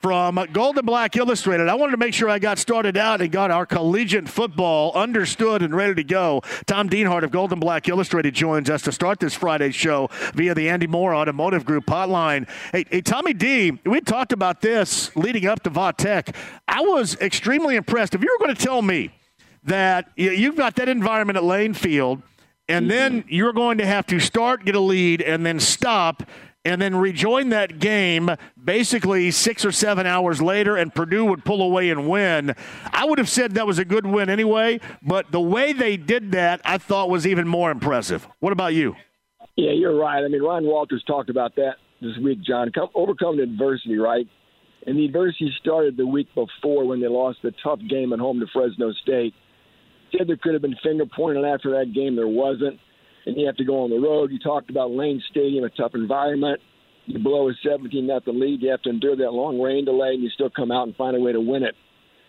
from Gold and Black Illustrated. I wanted to make sure I got started out and got our collegiate football understood and ready to go. Tom Deanhart of Gold and Black Illustrated joins us to start this Friday's show via the Andy Moore Automotive Group hotline. Hey, Tommy D, we talked about this leading up to VaTech. I was extremely impressed. If you were going to tell me that you've got that environment at Lane Field, and then you're going to have to start, get a lead, and then stop, and then rejoin that game basically 6 or 7 hours later, and Purdue would pull away and win, I would have said that was a good win anyway, but the way they did that I thought was even more impressive. What about you? Yeah, you're right. I mean, Ron Walters talked about that this week, John. Overcoming adversity, right? And the adversity started the week before when they lost the tough game at home to Fresno State. Said there could have been finger-pointing after that game. There wasn't. And you have to go on the road. You talked about Lane Stadium, a tough environment. You blow a 17-0 lead. You have to endure that long rain delay, and you still come out and find a way to win it.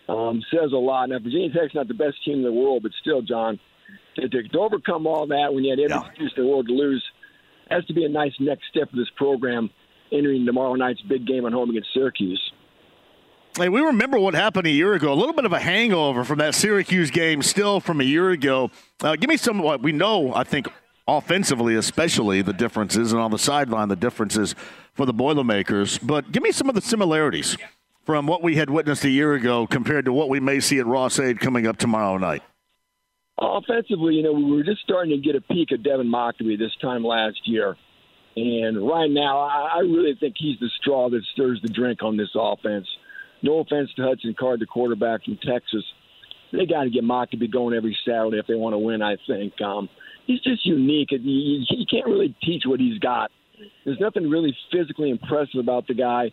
Says a lot. Now, Virginia Tech's not the best team in the world, but still, John, to overcome all that when you had every excuse in the world to lose has to be a nice next step for this program entering tomorrow night's big game at home against Syracuse. Hey, we remember what happened a year ago. A little bit of a hangover from that Syracuse game still from a year ago. Give me some what we know, I think, offensively especially, the differences, and on the sideline, the differences for the Boilermakers. But give me some of the similarities from what we had witnessed a year ago compared to what we may see at Ross-Ade coming up tomorrow night. Offensively, we were just starting to get a peek of Devin Mockley this time last year. And right now, I really think he's the straw that stirs the drink on this offense. No offense to Hudson Card, the quarterback from Texas. They got to get Mockley going every Saturday if they want to win, I think. He's just unique. You can't really teach what he's got. There's nothing really physically impressive about the guy,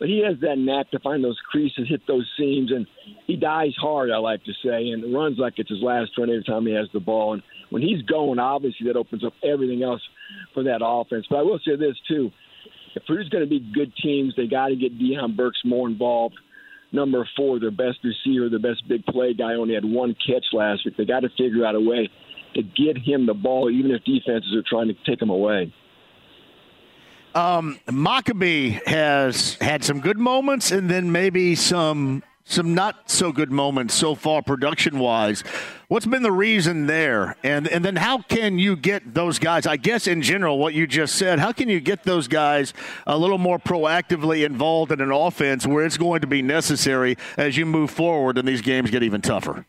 but he has that knack to find those creases, hit those seams, and he dies hard, I like to say, and runs like it's his last run every time he has the ball. And when he's going, obviously that opens up everything else for that offense. But I will say this, too. If Purdue's going to be good teams, they got to get Deion Burks more involved. Number 4, their best receiver, their best big play guy, only had one catch last week. They got to figure out a way to get him the ball, even if defenses are trying to take him away. Maccabee has had some good moments and then maybe some some not so good moments so far production-wise. What's been the reason there? And then how can you get those guys, I guess in general what you just said, how can you get those guys a little more proactively involved in an offense where it's going to be necessary as you move forward and these games get even tougher?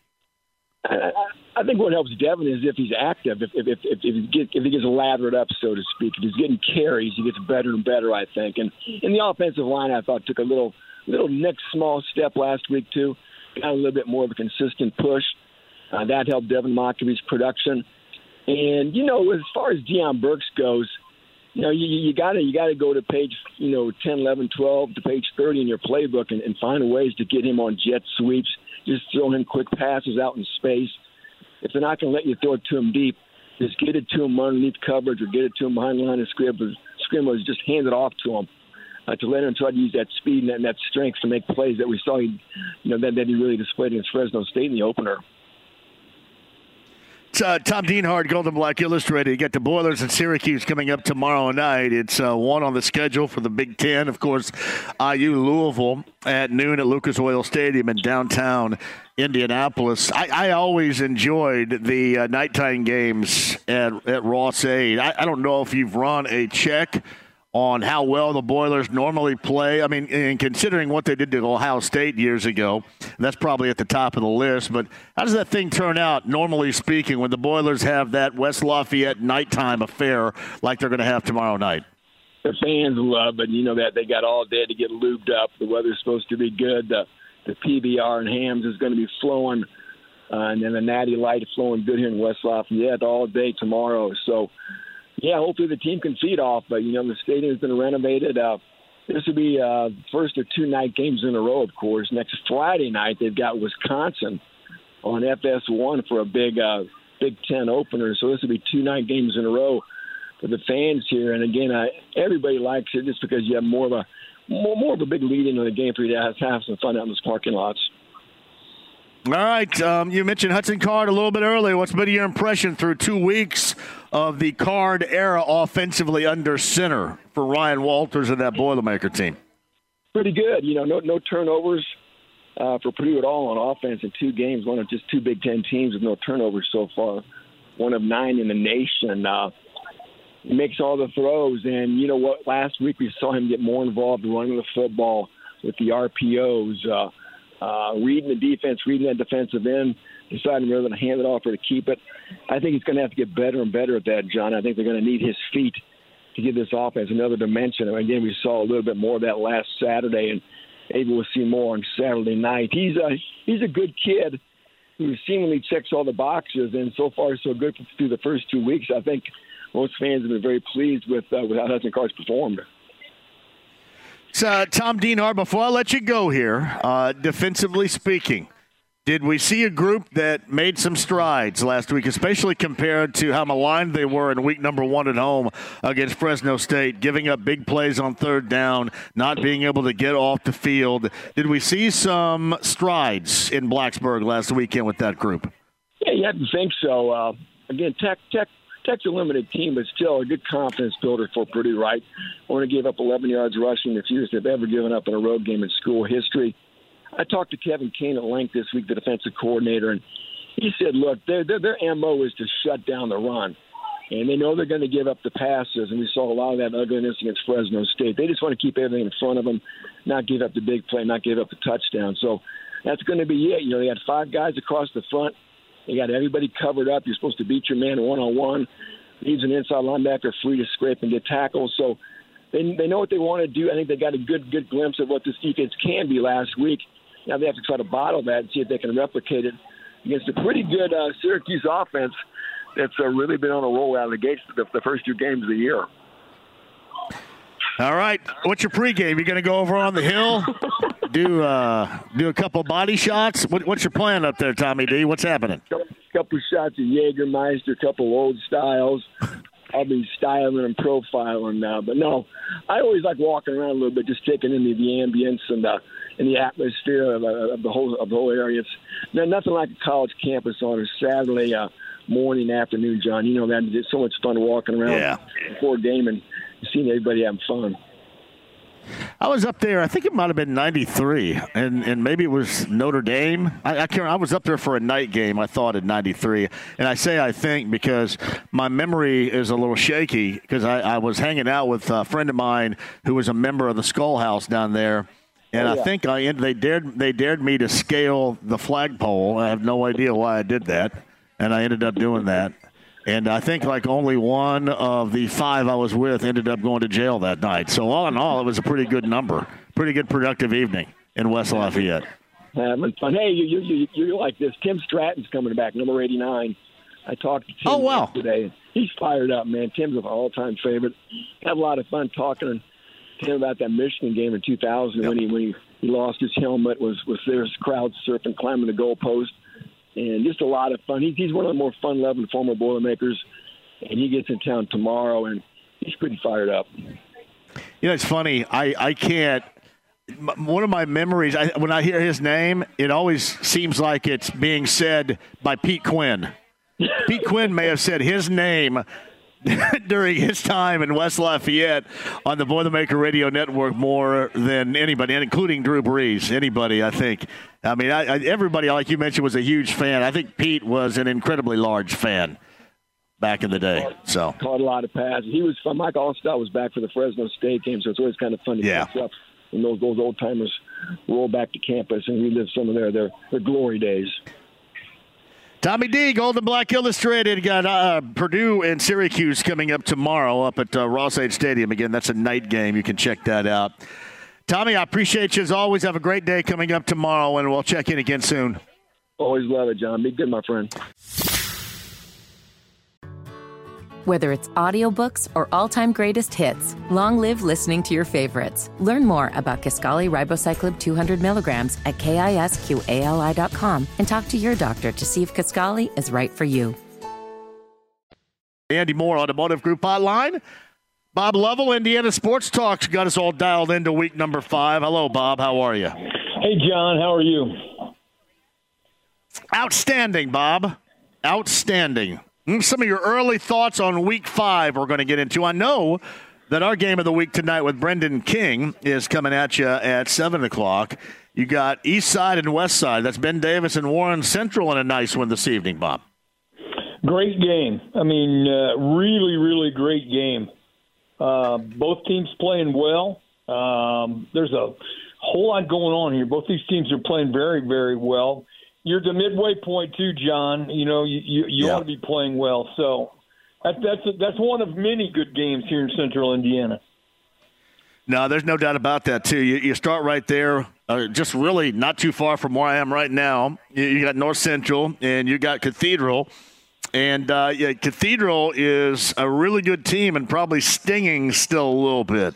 I think what helps Devin is if he's active, if he gets lathered up, so to speak. If he's getting carries, he gets better and better, I think. And the offensive line, I thought, took a little next small step last week, too. Got a little bit more of a consistent push. That helped Devin Monkeby's production. And, you know, as far as Deion Burks goes, you know, you got to go to page, 10, 11, 12 to page 30 in your playbook and find ways to get him on jet sweeps, just throw him quick passes out in space. If they're not going to let you throw it to him deep, just get it to him underneath coverage or get it to him behind the line of scrimmage. Just hand it off to him to let him try to use that speed and that strength to make plays that we saw, that he really displayed against Fresno State in the opener. It's Tom Dienhard, Golden Black Illustrated. You get the Boilers and Syracuse coming up tomorrow night. It's one on the schedule for the Big Ten. Of course, IU Louisville at noon at Lucas Oil Stadium in downtown Indianapolis. I always enjoyed the nighttime games at Ross Aid. I don't know if you've run a check on how well the Boilers normally play. I mean, and considering what they did to Ohio State years ago, that's probably at the top of the list. But how does that thing turn out, normally speaking, when the Boilers have that West Lafayette nighttime affair like they're going to have tomorrow night? The fans love it. You know that they got all day to get lubed up. The weather's supposed to be good. The PBR and hams is going to be flowing. And then the Natty Light is flowing good here in West Lafayette all day tomorrow. So, yeah, hopefully the team can feed off. But, the stadium's been renovated. This will be first of two night games in a row, of course. Next Friday night, they've got Wisconsin on FS1 for a Big Ten opener. So this will be two night games in a row for the fans here. And, again, everybody likes it just because you have more of a big lead into the game for you to have some fun out in those parking lots. All right. You mentioned Hudson Card a little bit earlier. What's been your impression through 2 weeks of the Card era offensively under center for Ryan Walters and that Boilermaker team? Pretty good. No turnovers for Purdue at all on offense in two games. One of just two Big Ten teams with no turnovers so far. One of 9 in the nation. Makes all the throws. And you know what? Last week we saw him get more involved running the football with the RPOs. Reading the defense, reading that defensive end, deciding whether to hand it off or to keep it. I think he's going to have to get better and better at that, John. I think they're going to need his feet to give this offense another dimension. And again, we saw a little bit more of that last Saturday, and maybe we'll see more on Saturday night. He's a good kid who seemingly checks all the boxes, and so far so good through the first 2 weeks. I think most fans have been very pleased with how Hudson Card's performed. So, Tom Dienhard, before I let you go here, defensively speaking, did we see a group that made some strides last week, especially compared to how maligned they were in week 1 at home against Fresno State, giving up big plays on third down, not being able to get off the field? Did we see some strides in Blacksburg last weekend with that group? Yeah, you have to think so. Again, Tech's a limited team, but still a good confidence builder for Purdue, right? Only gave up 11 yards rushing, the fewest they've ever given up in a road game in school history. I talked to Kevin Kane at length this week, the defensive coordinator, and he said, look, their MO is to shut down the run, and they know they're going to give up the passes, and we saw a lot of that ugliness against Fresno State. They just want to keep everything in front of them, not give up the big play, not give up the touchdown. So that's going to be it. They had 5 guys across the front. You got everybody covered up. You're supposed to beat your man 1-on-1. Leaves an inside linebacker free to scrape and get tackled. So they know what they want to do. I think they got a good glimpse of what this defense can be last week. Now they have to try to bottle that and see if they can replicate it against a pretty good Syracuse offense that's really been on a roll out of the gates the first 2 games of the year. All right. What's your pregame? You're going to go over on the hill, do a couple body shots? What's your plan up there, Tommy D? What's happening? Couple shots of Jägermeister, couple Old Styles. I'll be styling and profiling now. But, no, I always like walking around a little bit, just taking in the ambience and the atmosphere of the whole area. It's nothing like a college campus on a Saturday morning, afternoon, John. That it's so much fun walking around before game and seeing everybody having fun. I was up there. I think it might have been 93, and maybe it was Notre Dame. I can't. I was up there for a night game, I thought, in 93. And I say I think because my memory is a little shaky because I was hanging out with a friend of mine who was a member of the Skull House down there. And I think they dared me to scale the flagpole. I have no idea why I did that, and I ended up doing that. And I think like only one of the five I was with ended up going to jail that night. So all in all, it was a pretty good number, pretty good productive evening in West Lafayette. Fun. Hey, you like this? Tim Stratton's coming back, number 89. I talked to Tim yesterday. He's fired up, man. Tim's an all-time favorite. Had a lot of fun talking to him about that Michigan game in 2000 when he lost his helmet. Was there crowd surfing, climbing the goalpost. And just a lot of fun. He's one of the more fun-loving former Boilermakers, and he gets in town tomorrow, and he's pretty fired up. You know, it's funny. I can't – one of my memories, when I hear his name, it always seems like it's being said by Pete Quinn. Pete Quinn may have said his name during his time in West Lafayette on the Boilermaker Radio Network more than anybody, including Drew Brees, anybody, I think. I mean, everybody, like you mentioned, was a huge fan. I think Pete was an incredibly large fan back in the day. So caught a lot of passes. He was fun. Mike Allstott was back for the Fresno State game, so it's always kind of fun to catch up when those old-timers roll back to campus and relive some of their glory days. Tommy D, Golden Black Illustrated, got Purdue and Syracuse coming up tomorrow up at Ross-Ade Stadium. Again, that's a night game. You can check that out. Tommy, I appreciate you as always. Have a great day coming up tomorrow, and we'll check in again soon. Always love it, John. Be good, my friend. Whether it's audiobooks or all-time greatest hits, long live listening to your favorites. Learn more about Kisqali Ribocyclib 200 milligrams at KISQALI.com and talk to your doctor to see if Kisqali is right for you. Andy Moore, Automotive Group Hotline. Bob Lovell, Indiana Sports Talk's got us all dialed into week number 5. Hello, Bob. How are you? Hey, John. How are you? Outstanding, Bob. Outstanding. Some of your early thoughts on Week 5 we're going to get into. I know that our game of the week tonight with Brendan King is coming at you at 7 o'clock. You got East Side and West Side. That's Ben Davis and Warren Central in a nice one this evening, Bob. Great game. I mean, really, really great game. Both teams playing well. There's a whole lot going on here. Both these teams are playing very, very well. You're the midway point too, John. You know, you ought to be playing well. So that's one of many good games here in Central Indiana. No, there's no doubt about that too. You start right there, just really not too far from where I am right now. You got North Central and you got Cathedral, and Cathedral is a really good team and probably stinging still a little bit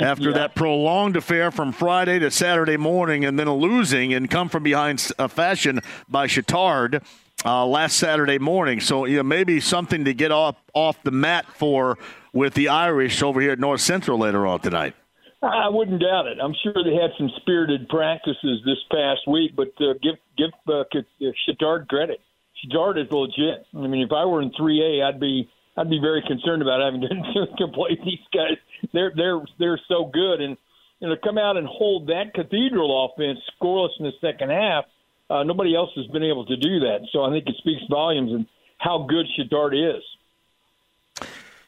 after that prolonged affair from Friday to Saturday morning and then a losing and come from behind fashion by Chittard last Saturday morning. So maybe something to get off the mat for with the Irish over here at North Central later on tonight. I wouldn't doubt it. I'm sure they had some spirited practices this past week, but give Chittard credit. Chittard is legit. I mean, if I were in 3A, I'd be very concerned about having to play these guys. They're so good, and to come out and hold that Cathedral offense scoreless in the second half, nobody else has been able to do that. So I think it speaks volumes in how good Chittard is.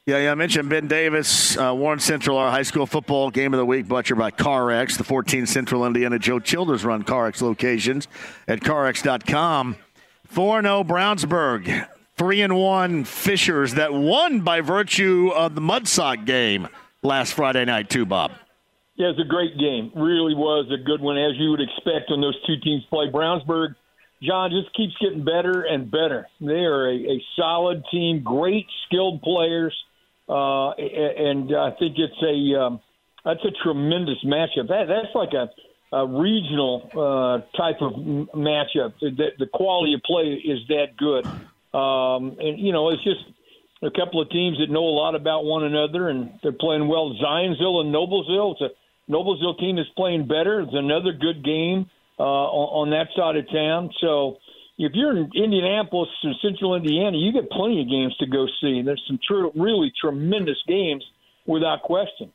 Yeah, I mentioned Ben Davis, Warren Central, our high school football game of the week, butchered by CarX, the 14 Central Indiana Joe Childers-run CarX locations at CarX.com. 4-0 Brownsburg. 3-1 Fishers that won by virtue of the Mudsock game last Friday night too, Bob. Yeah, it was a great game. Really was a good one, as you would expect when those two teams play. Brownsburg, John, just keeps getting better and better. They are a solid team, great skilled players, and I think it's a tremendous matchup. That's like a regional type of matchup. The quality of play is that good. And, it's just a couple of teams that know a lot about one another, and they're playing well. Zionsville and Noblesville. It's a Noblesville team that's playing better. It's another good game on that side of town. So if you're in Indianapolis or Central Indiana, you get plenty of games to go see. And there's some really tremendous games without question.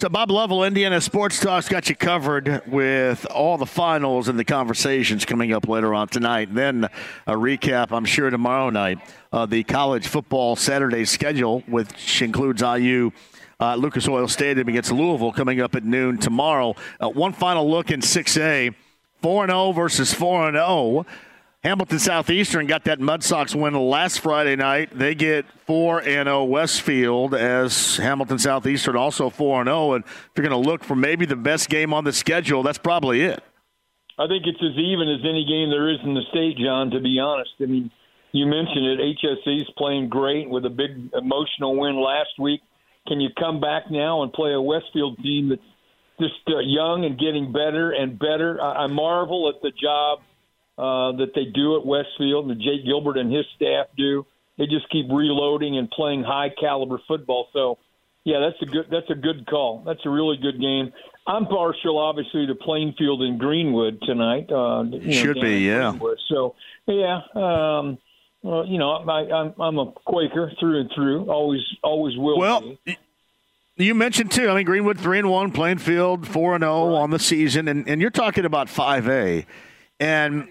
So Bob Lovell, Indiana Sports Talk's got you covered with all the finals and the conversations coming up later on tonight. And then a recap, I'm sure, tomorrow night, the college football Saturday schedule, which includes IU, Lucas Oil Stadium against Louisville coming up at noon tomorrow. One final look in 6A, 4-0 versus 4-0. Hamilton Southeastern got that Mud Sox win last Friday night. They get 4-0 Westfield, as Hamilton Southeastern also 4-0. And if you're going to look for maybe the best game on the schedule, that's probably it. I think it's as even as any game there is in the state, John, to be honest. I mean, you mentioned it. HSC's playing great with a big emotional win last week. Can you come back now and play a Westfield team that's just young and getting better and better? I marvel at the job that they do at Westfield, and Jake Gilbert and his staff do. They just keep reloading and playing high-caliber football. So, yeah, that's a good call. That's a really good game. I'm partial, obviously, to Plainfield and Greenwood tonight. Greenwood. So, yeah, I'm a Quaker through and through. Always will be. Well, you mentioned, too, I mean, Greenwood 3-1, Plainfield 4-0 on the season, and you're talking about 5A. And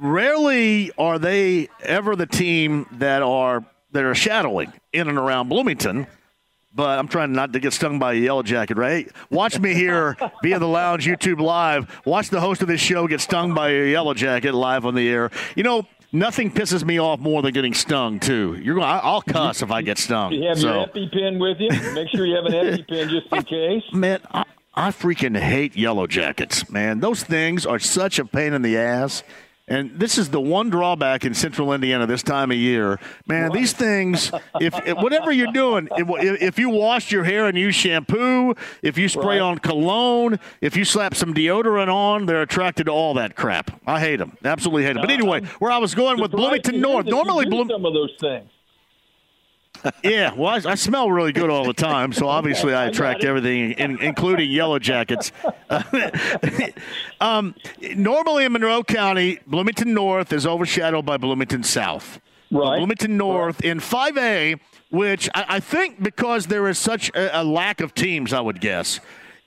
rarely are they ever the team that are shadowing in and around Bloomington. But I'm trying not to get stung by a yellow jacket, right? Watch me here via the Lounge YouTube Live. Watch the host of this show get stung by a yellow jacket live on the air. You know, nothing pisses me off more than getting stung, too. I'll cuss if I get stung. You have your EpiPen with you? Make sure you have an EpiPen just in case. Man, I freaking hate yellow jackets, man. Those things are such a pain in the ass. And this is the one drawback in Central Indiana this time of year. Man, these things, if whatever you're doing, if you wash your hair and use shampoo, if you spray on cologne, if you slap some deodorant on, they're attracted to all that crap. I hate them. Absolutely hate them. But anyway, where I was going with Bloomington North, normally some of those things. Yeah, well, I smell really good all the time, so obviously I attract everything, including yellow jackets. Normally in Monroe County, Bloomington North is overshadowed by Bloomington South. Right. Bloomington North in 5A, which I think because there is such a lack of teams, I would guess,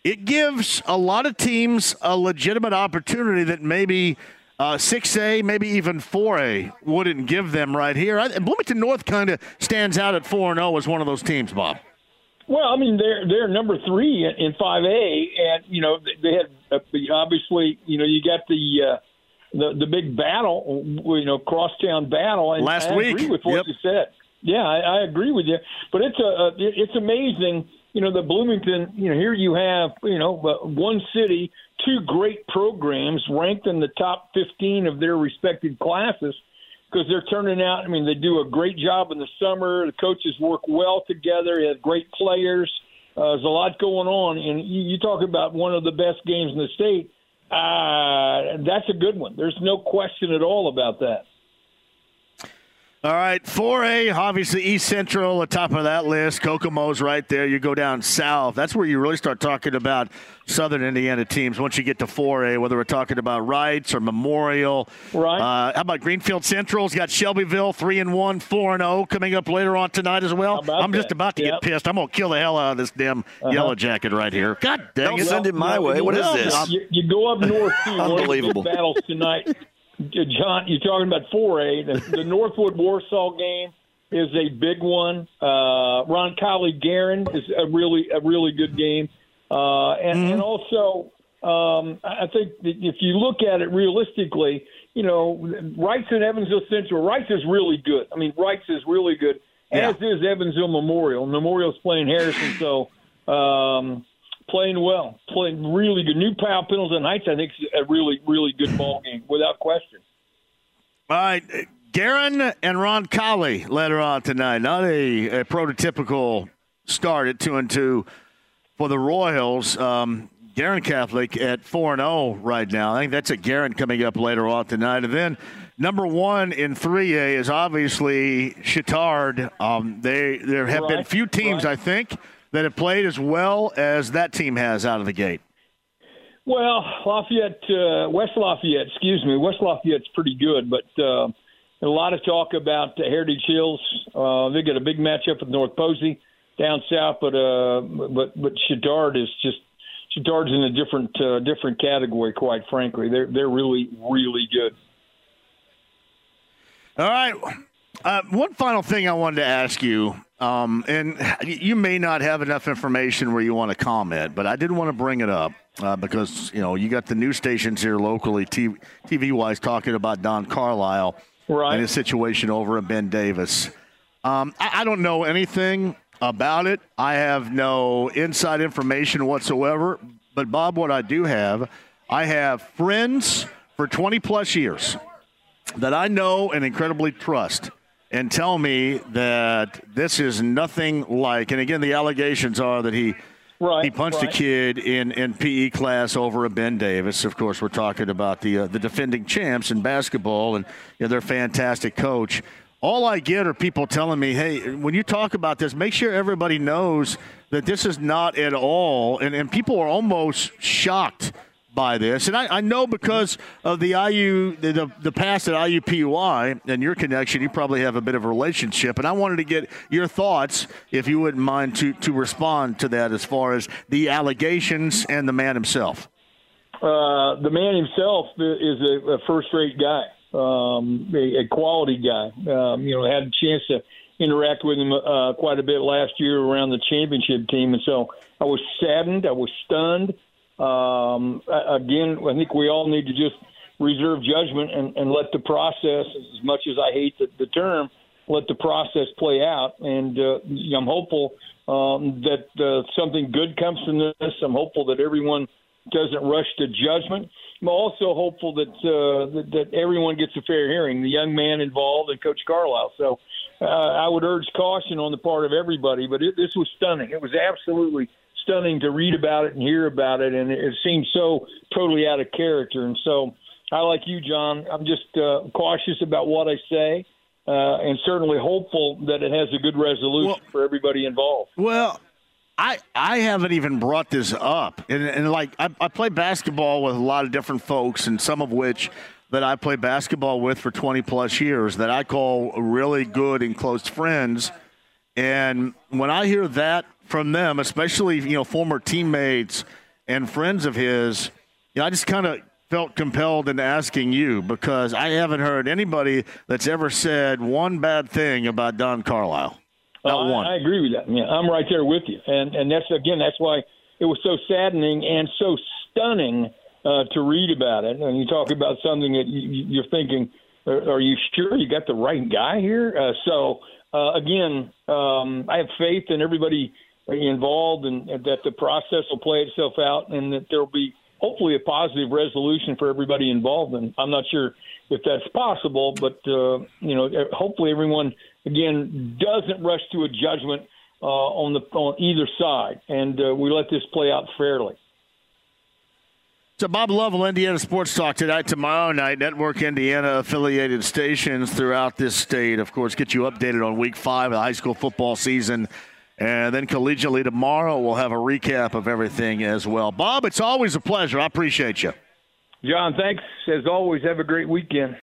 it gives a lot of teams a legitimate opportunity that maybe 6A, maybe even 4A wouldn't give them right here. Bloomington North kind of stands out at 4-0 as one of those teams, Bob. Well, I mean, they're number 3 in 5A, and you know they had obviously, you know, you got the big battle, you know, crosstown battle. And last week, I agree with what you said. Yeah, I agree with you. But it's amazing, you know, the Bloomington. You know, here you have, you know, one city. Two great programs ranked in the top 15 of their respective classes because they're turning out. I mean, they do a great job in the summer. The coaches work well together. They have great players. There's a lot going on. And you talk about one of the best games in the state. That's a good one. There's no question at all about that. All right, 4A, obviously East Central, the top of that list. Kokomo's right there. You go down south. That's where you really start talking about Southern Indiana teams once you get to 4A, whether we're talking about Wrights or Memorial. Right. How about Greenfield Central's got Shelbyville, 3-1, 4-0, coming up later on tonight as well. I'm just about to get pissed. I'm going to kill the hell out of this damn yellow jacket right here. God dang it. Don't send it my way. What is this? You go up north, too. Unbelievable. Battles tonight. John, you're talking about 4A. The Northwood-Warsaw game is a big one. Roncalli Garin is a really good game. And also, I think that if you look at it realistically, you know, Wrights and Evansville Central. Wrights is really good. I mean, Wrights is really good, as is Evansville Memorial. Memorial's playing Harrison, so playing well, playing really good. New Powell, Pendleton Heights, I think, is a really, really good ball game, without question. All right, Garin and Roncalli later on tonight. Not a prototypical start at 2-2 for the Royals. Garin Catholic at 4-0 right now. I think that's a Garin coming up later on tonight. And then number 1 in 3A is obviously Chittard. There have been few teams, I think, that have played as well as that team has out of the gate. Well, West Lafayette's pretty good, but a lot of talk about Heritage Hills. They got a big matchup with North Posey. down south, but Shedard is just Shedard's in a different category. Quite frankly, they're really good. All right, one final thing I wanted to ask you, and you may not have enough information where you want to comment, but I did want to bring it up because you got the news stations here locally, TV wise, talking about Don Carlisle and his situation over at Ben Davis. I don't know anything about it. I have no inside information whatsoever. But Bob, what I do have, friends for 20 plus years that I know and incredibly trust and tell me that this is nothing like, and again, the allegations are that he punched a kid in PE class over at Ben Davis. Of course, we're talking about the defending champs in basketball and their fantastic coach. All I get are people telling me, hey, when you talk about this, make sure everybody knows that this is not at all. And people are almost shocked by this. And I know because of the IU, the past at IUPUI and your connection, you probably have a bit of a relationship. And I wanted to get your thoughts, if you wouldn't mind, to respond to that as far as the allegations and the man himself. The man himself is a first-rate guy. A quality guy. Had a chance to interact with him quite a bit last year around the championship team, and so I was saddened. I was stunned. Again, I think we all need to just reserve judgment and let the process, as much as I hate the term, let the process play out. And I'm hopeful that something good comes from this. I'm hopeful that everyone doesn't rush to judgment. I'm also hopeful that everyone gets a fair hearing, the young man involved and Coach Carlisle. So I would urge caution on the part of everybody, but this was stunning. It was absolutely stunning to read about it and hear about it, and it seemed so totally out of character. And so I, like you, John, I'm just cautious about what I say and certainly hopeful that it has a good resolution for everybody involved. Well, I haven't even brought this up. And like, I play basketball with a lot of different folks, and some of which that I play basketball with for 20-plus years that I call really good and close friends. And when I hear that from them, especially, former teammates and friends of his, I just kind of felt compelled in asking you because I haven't heard anybody that's ever said one bad thing about Don Carlisle. I agree with that. Yeah, I'm right there with you. And that's why it was so saddening and so stunning to read about it. And you talk about something that you're thinking, are you sure you got the right guy here? So, I have faith in everybody involved and that the process will play itself out and that there will be hopefully a positive resolution for everybody involved. And I'm not sure if that's possible, but, hopefully everyone – again, doesn't rush to a judgment on either side, and we let this play out fairly. So Bob Lovell, Indiana Sports Talk tonight, tomorrow night, Network Indiana affiliated stations throughout this state. Of course, get you updated on Week 5 of the high school football season. And then collegially tomorrow we'll have a recap of everything as well. Bob, it's always a pleasure. I appreciate you. John, thanks. As always, have a great weekend.